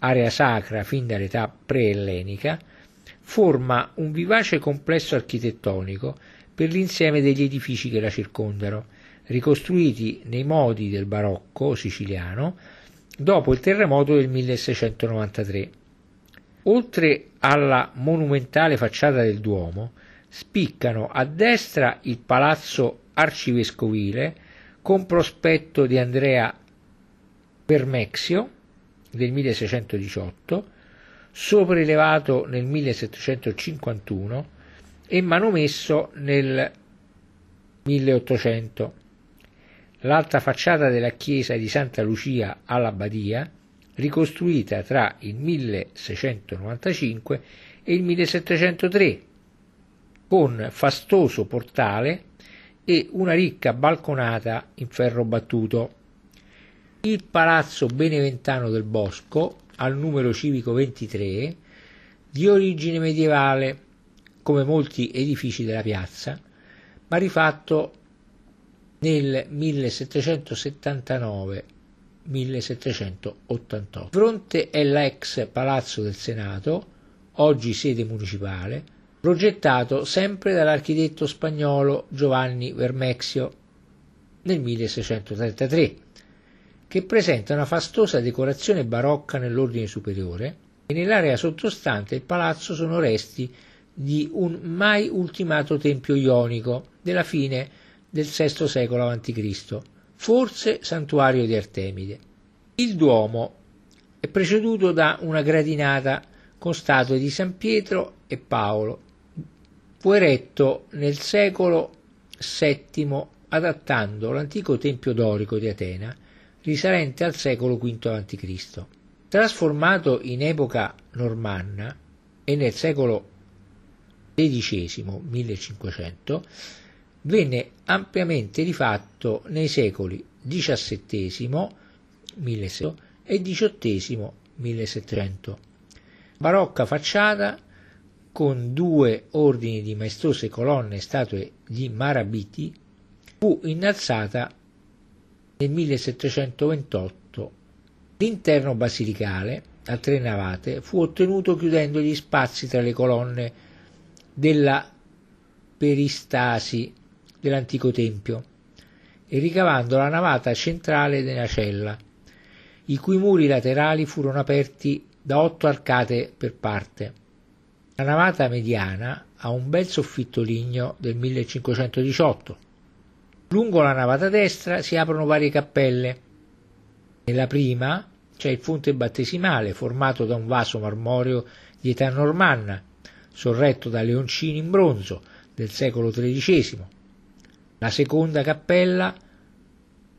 area sacra fin dall'età pre-ellenica, forma un vivace complesso architettonico per l'insieme degli edifici che la circondano, ricostruiti nei modi del barocco siciliano dopo il terremoto del milleseicentonovantatré. Oltre alla monumentale facciata del Duomo, spiccano a destra il palazzo arcivescovile con prospetto di Andrea Vermexio del milleseicentodiciotto, sopraelevato nel millesettecentocinquantuno e manomesso nel milleottocento. L'alta facciata della chiesa di Santa Lucia all'Abbadia, ricostruita tra il milleseicentonovantacinque e il millesettecentotre, con fastoso portale e una ricca balconata in ferro battuto. Il Palazzo Beneventano del Bosco, al numero civico ventitré, di origine medievale, come molti edifici della piazza, ma rifatto nel millesettecentosettantanove millesettecentoottantotto. Fronte è l'ex Palazzo del Senato, oggi sede municipale, progettato sempre dall'architetto spagnolo Giovanni Vermexio nel milleseicentotrentatré, che presenta una fastosa decorazione barocca nell'ordine superiore, e nell'area sottostante il palazzo sono resti di un mai ultimato tempio ionico della fine del sesto secolo avanti Cristo, forse santuario di Artemide. Il Duomo è preceduto da una gradinata con statue di San Pietro e Paolo. Fu eretto nel secolo settimo adattando l'antico tempio dorico di Atena risalente al secolo quinto avanti Cristo. Trasformato in epoca normanna e nel secolo sedicesimo millecinquecento venne ampiamente rifatto nei secoli diciassettesimo milleseicento e diciottesimo millesettecento. Barocca facciata con due ordini di maestose colonne e statue di marabiti, fu innalzata nel millesettecentoventotto. L'interno basilicale a tre navate fu ottenuto chiudendo gli spazi tra le colonne della peristasi dell'antico tempio e ricavando la navata centrale della cella, i cui muri laterali furono aperti da otto arcate per parte. La navata mediana ha un bel soffitto ligneo del millecinquecentodiciotto. Lungo la navata destra si aprono varie cappelle. Nella prima c'è il fonte battesimale formato da un vaso marmoreo di età normanna, sorretto da leoncini in bronzo del secolo tredicesimo. La seconda cappella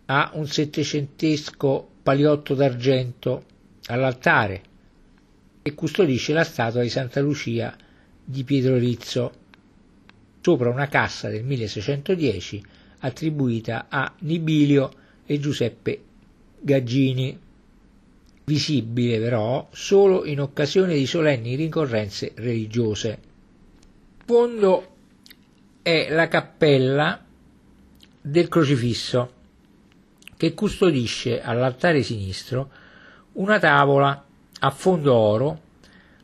ha un settecentesco paliotto d'argento all'altare e custodisce la statua di Santa Lucia di Pietrorizzo, sopra una cassa del milleseicentodieci attribuita a Nibilio e Giuseppe Gaggini, visibile però solo in occasione di solenni ricorrenze religiose. In fondo è la cappella del crocifisso, che custodisce all'altare sinistro una tavola a fondo oro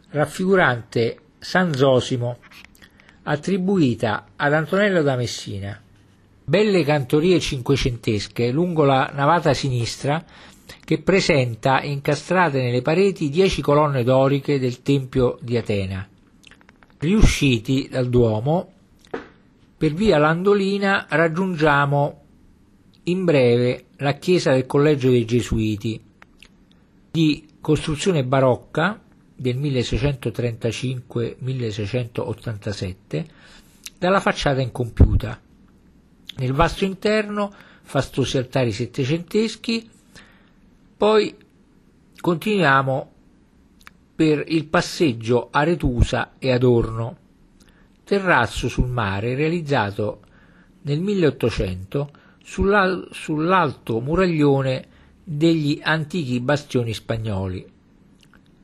raffigurante San Zosimo, attribuita ad Antonello da Messina. Belle cantorie cinquecentesche lungo la navata sinistra, che presenta incastrate nelle pareti dieci colonne doriche del tempio di Atena, riusciti dal Duomo per via Landolina. Raggiungiamo in breve la chiesa del Collegio dei Gesuiti, di costruzione barocca del milleseicentotrentascinque milleseicentottantasette, dalla facciata incompiuta. Nel vasto interno fastosi altari settecenteschi. Poi continuiamo per il passeggio Aretusa e Adorno, terrazzo sul mare realizzato nel milleottocento sull'alto muraglione degli antichi bastioni spagnoli.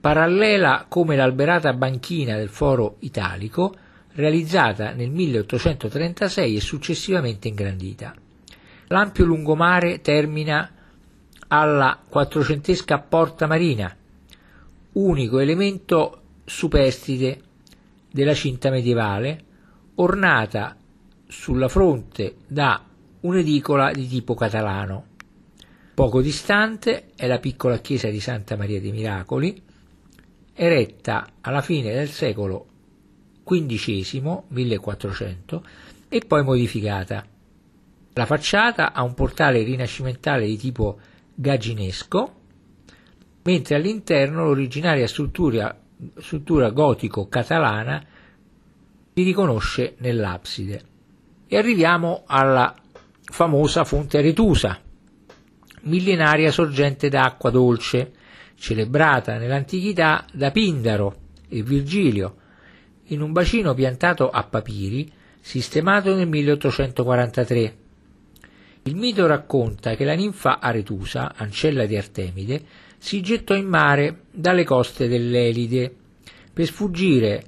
Parallela come l'alberata banchina del Foro Italico, realizzata nel milleottocentotrentasei e successivamente ingrandita. L'ampio lungomare termina alla quattrocentesca Porta Marina, unico elemento superstite della cinta medievale, ornata sulla fronte da un'edicola di tipo catalano. Poco distante è la piccola chiesa di Santa Maria dei Miracoli, eretta alla fine del secolo quindicesimo millequattrocento e poi modificata. La facciata ha un portale rinascimentale di tipo gaginesco, mentre all'interno l'originaria struttura, struttura gotico-catalana si riconosce nell'abside. E arriviamo alla famosa fonte Aretusa, millenaria sorgente d'acqua dolce, celebrata nell'antichità da Pindaro e Virgilio, in un bacino piantato a papiri, sistemato nel milleottocentoquarantatré. Il mito racconta che la ninfa Aretusa, ancella di Artemide, si gettò in mare dalle coste dell'Elide per sfuggire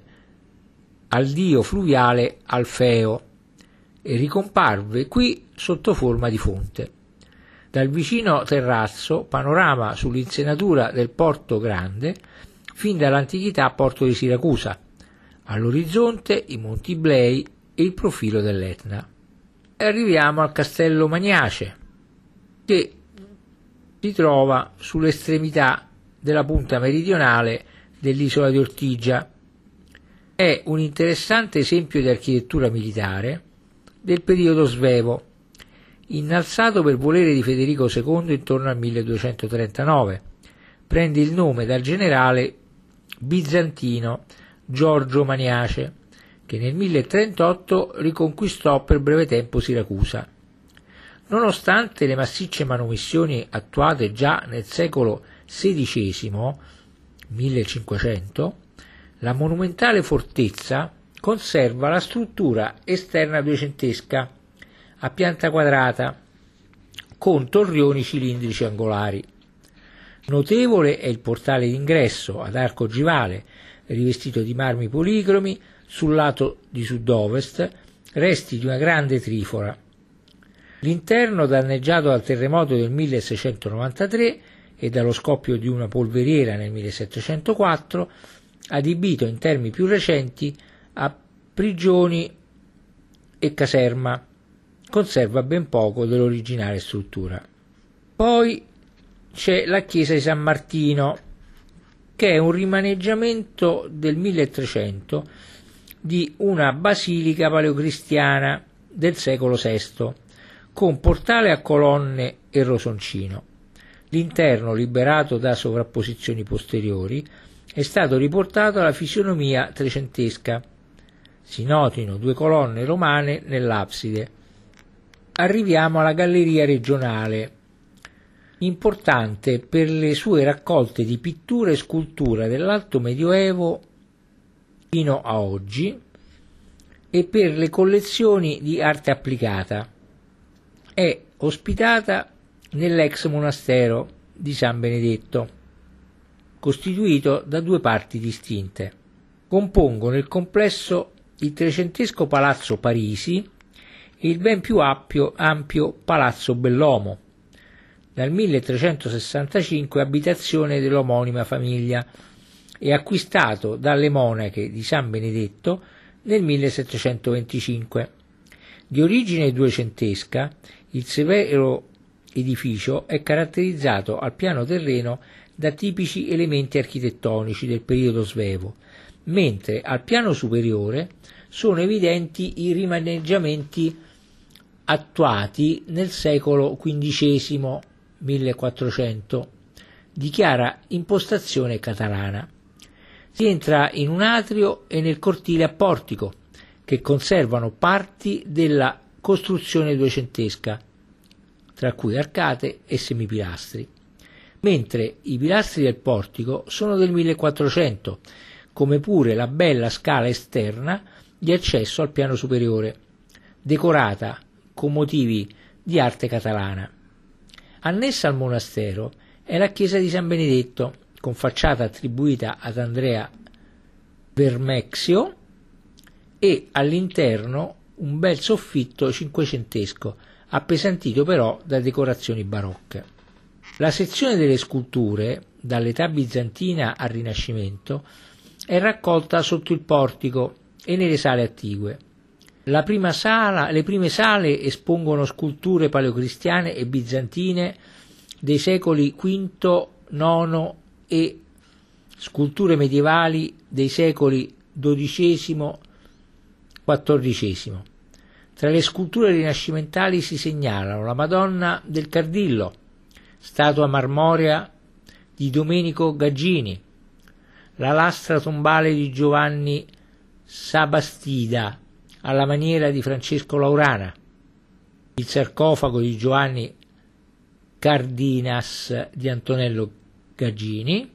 al dio fluviale Alfeo e ricomparve qui sotto forma di fonte. Dal vicino terrazzo panorama sull'insenatura del Porto Grande, fin dall'antichità porto di Siracusa, all'orizzonte i Monti Iblei e il profilo dell'Etna. Arriviamo al castello Maniace, che si trova sull'estremità della punta meridionale dell'isola di Ortigia. È un interessante esempio di architettura militare del periodo svevo, innalzato per volere di Federico secondo intorno al milleduecentotrentanove. Prende il nome dal generale bizantino Giorgio Maniace, che nel milletrentotto riconquistò per breve tempo Siracusa. Nonostante le massicce manomissioni attuate già nel secolo sedicesimo millecinquecento, la monumentale fortezza conserva la struttura esterna duecentesca a pianta quadrata con torrioni cilindrici angolari. Notevole è il portale d'ingresso ad arco ogivale rivestito di marmi policromi sul lato di sud-ovest, resti di una grande trifora. L'interno, danneggiato dal terremoto del milleseicentonovantatré e dallo scoppio di una polveriera nel millesettecentoquattro, adibito in termini più recenti a prigioni e caserma, conserva ben poco dell'originale struttura. Poi c'è la chiesa di San Martino, che è un rimaneggiamento del milletrecento di una basilica paleocristiana del secolo sesto, con portale a colonne e rosoncino. L'interno, liberato da sovrapposizioni posteriori, è stato riportato alla fisionomia trecentesca. Si notino due colonne romane nell'abside. Arriviamo alla galleria regionale, importante per le sue raccolte di pittura e scultura dell'Alto Medioevo fino a oggi e per le collezioni di arte applicata. È ospitata nell'ex monastero di San Benedetto, costituito da due parti distinte. Compongono il complesso il trecentesco Palazzo Parisi e il ben più ampio, ampio Palazzo Bellomo, dal milletrecentosessantacinque abitazione dell'omonima famiglia, e acquistato dalle monache di San Benedetto nel millesettecentoventicinque. Di origine duecentesca, il severo edificio è caratterizzato al piano terreno da tipici elementi architettonici del periodo svevo, mentre al piano superiore sono evidenti i rimaneggiamenti attuati nel secolo quindicesimo millequattrocento, di chiara impostazione catalana. Si entra in un atrio e nel cortile a portico, che conservano parti della costruzione duecentesca, tra cui arcate e semipilastri, mentre i pilastri del portico sono del millequattrocento, come pure la bella scala esterna di accesso al piano superiore, decorata con motivi di arte catalana. Annessa al monastero è la chiesa di San Benedetto, con facciata attribuita ad Andrea Vermexio, e all'interno un bel soffitto cinquecentesco, appesantito però da decorazioni barocche. La sezione delle sculture, dall'età bizantina al Rinascimento, è raccolta sotto il portico e nelle sale attigue. La prima sala, le prime sale espongono sculture paleocristiane e bizantine dei secoli quinto, nono e sculture medievali dei secoli dodicesimo quattordicesimo. Tra le sculture rinascimentali si segnalano la Madonna del Cardillo, statua marmorea di Domenico Gaggini, la lastra tombale di Giovanni Sabastida alla maniera di Francesco Laurana, il sarcofago di Giovanni Cardinas di Antonello Gaggini.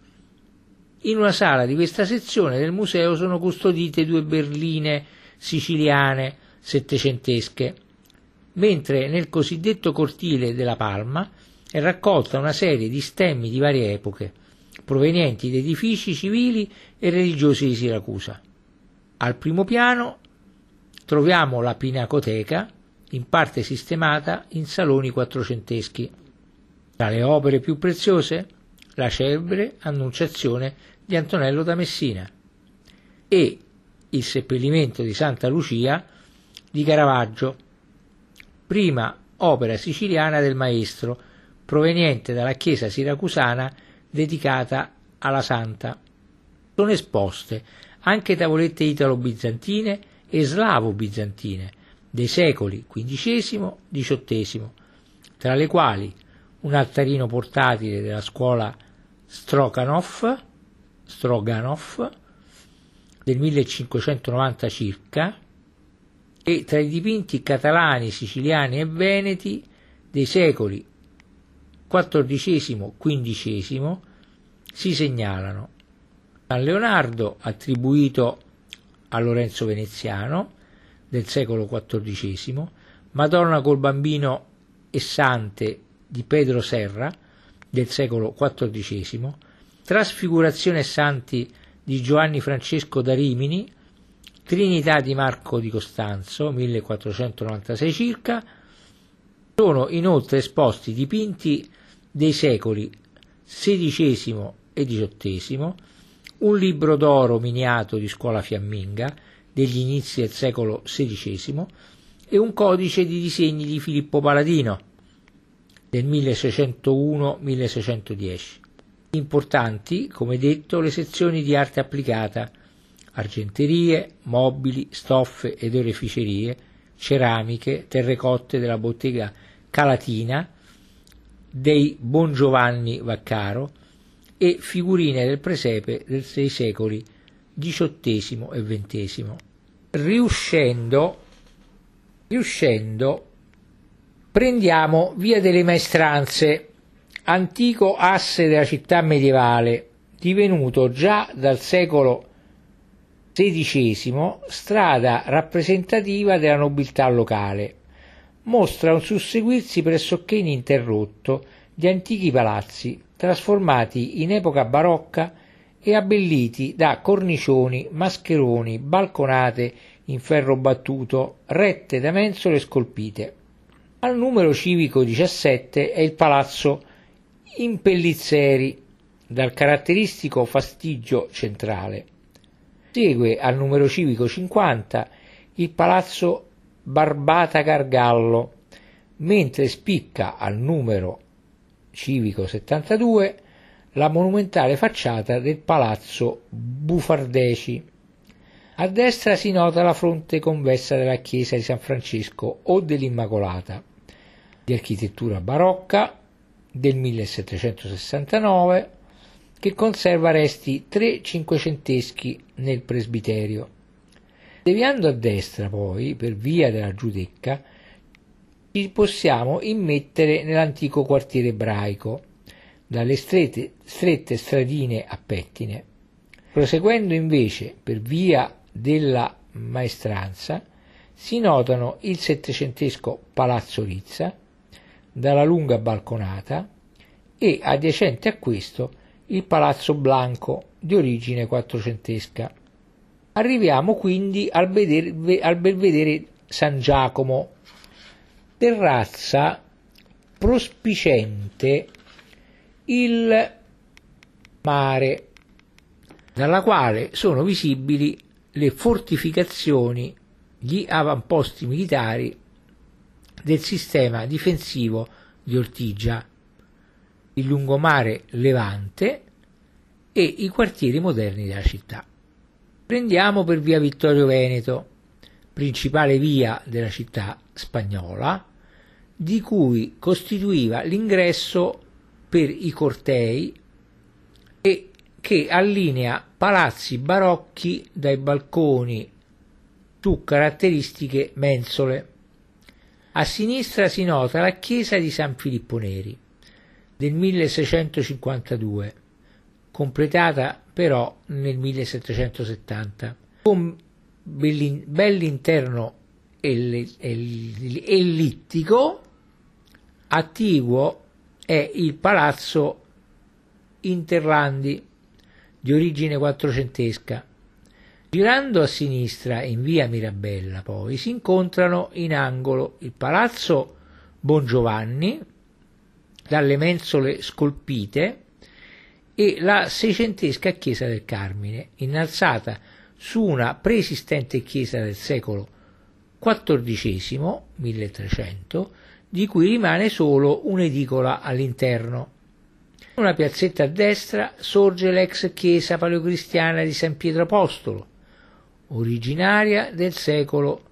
In una sala di questa sezione del museo sono custodite due berline siciliane settecentesche, mentre nel cosiddetto cortile della Palma è raccolta una serie di stemmi di varie epoche, provenienti da edifici civili e religiosi di Siracusa. Al primo piano troviamo la Pinacoteca, in parte sistemata in saloni quattrocenteschi. Tra le opere più preziose, la celebre Annunciazione di Antonello da Messina e il seppellimento di Santa Lucia di Caravaggio, prima opera siciliana del maestro, proveniente dalla chiesa siracusana dedicata alla santa. Sono esposte anche tavolette italo-bizantine e slavo-bizantine dei secoli quindicesimo diciottesimo, tra le quali un altarino portatile della scuola Stroganov, Stroganov del millecinquecentonovanta circa, e tra i dipinti catalani, siciliani e veneti dei secoli quattordicesimo quindicesimo si segnalano San Leonardo, attribuito a Lorenzo Veneziano del secolo quattordicesimo, Madonna col Bambino e Sante di Pedro Serra del secolo quattordicesimo, Trasfigurazione e Santi di Giovanni Francesco da Rimini, Trinità di Marco di Costanzo millequattrocentonovantasei circa. Sono inoltre esposti dipinti dei secoli sedicesimo e diciottesimo, un libro d'oro miniato di scuola fiamminga degli inizi del secolo sedicesimo e un codice di disegni di Filippo Paladino del milleseicentouno milleseicentodieci. Importanti, come detto, le sezioni di arte applicata, argenterie, mobili, stoffe ed oreficerie, ceramiche, terrecotte della bottega Calatina, dei Bongiovanni Vaccaro e figurine del presepe dei secoli diciottesimo e ventesimo. Riuscendo, riuscendo, prendiamo via delle Maestranze, antico asse della città medievale, divenuto già dal secolo sedicesimo strada rappresentativa della nobiltà locale. Mostra un susseguirsi pressoché ininterrotto di antichi palazzi trasformati in epoca barocca e abbelliti da cornicioni, mascheroni, balconate in ferro battuto, rette da mensole scolpite. Al numero civico diciassette è il palazzo Impellizzeri, dal caratteristico fastigio centrale. Segue al numero civico cinquanta il palazzo Barbata Gargallo, mentre spicca al numero civico settantadue la monumentale facciata del palazzo Bufardeci. A destra si nota la fronte convessa della chiesa di San Francesco o dell'Immacolata, di architettura barocca del millesettecentosessantanove, che conserva resti tre cinquecenteschi nel presbiterio. Deviando a destra poi, per via della Giudecca, ci possiamo immettere nell'antico quartiere ebraico, dalle strette, strette stradine a pettine. Proseguendo invece per via della Maestranza, si notano il settecentesco Palazzo Rizza, dalla lunga balconata, e adiacente a questo il Palazzo Blanco di origine quattrocentesca. Arriviamo quindi al, bedere, al Belvedere San Giacomo, terrazza prospiciente il mare, dalla quale sono visibili le fortificazioni, gli avamposti militari del sistema difensivo di Ortigia, il lungomare Levante e i quartieri moderni della città. Prendiamo per via Vittorio Veneto, principale via della città spagnola, di cui costituiva l'ingresso per i cortei e che allinea palazzi barocchi dai balconi su caratteristiche mensole. A sinistra si nota la chiesa di San Filippo Neri del milleseicentocinquantadue, completata però nel millesettecentosettanta, con bell'interno ellittico. Attiguo è il palazzo Interlandi di origine quattrocentesca. Girando a sinistra in via Mirabella poi si incontrano in angolo il palazzo Bongiovanni dalle mensole scolpite e la seicentesca chiesa del Carmine, innalzata su una preesistente chiesa del secolo quattordicesimo, milletrecento, di cui rimane solo un'edicola all'interno. In una piazzetta a destra sorge l'ex chiesa paleocristiana di San Pietro Apostolo, originaria del secolo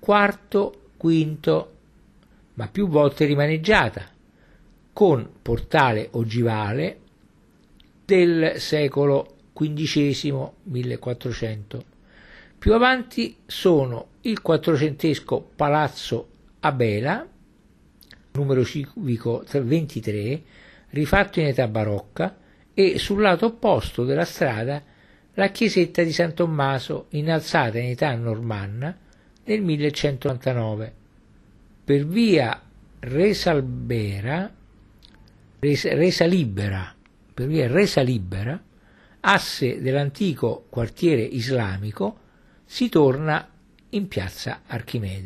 quarto quinto, ma più volte rimaneggiata, con portale ogivale del secolo quindicesimo, millequattrocento. Più avanti sono il quattrocentesco Palazzo Abela, numero civico ventitré, rifatto in età barocca, e sul lato opposto della strada la chiesetta di San Tommaso, innalzata in età normanna nel millecentottantanove, per via Resalbera, Res, Resalibera, per via Resalibera, asse dell'antico quartiere islamico, si torna in piazza Archimede.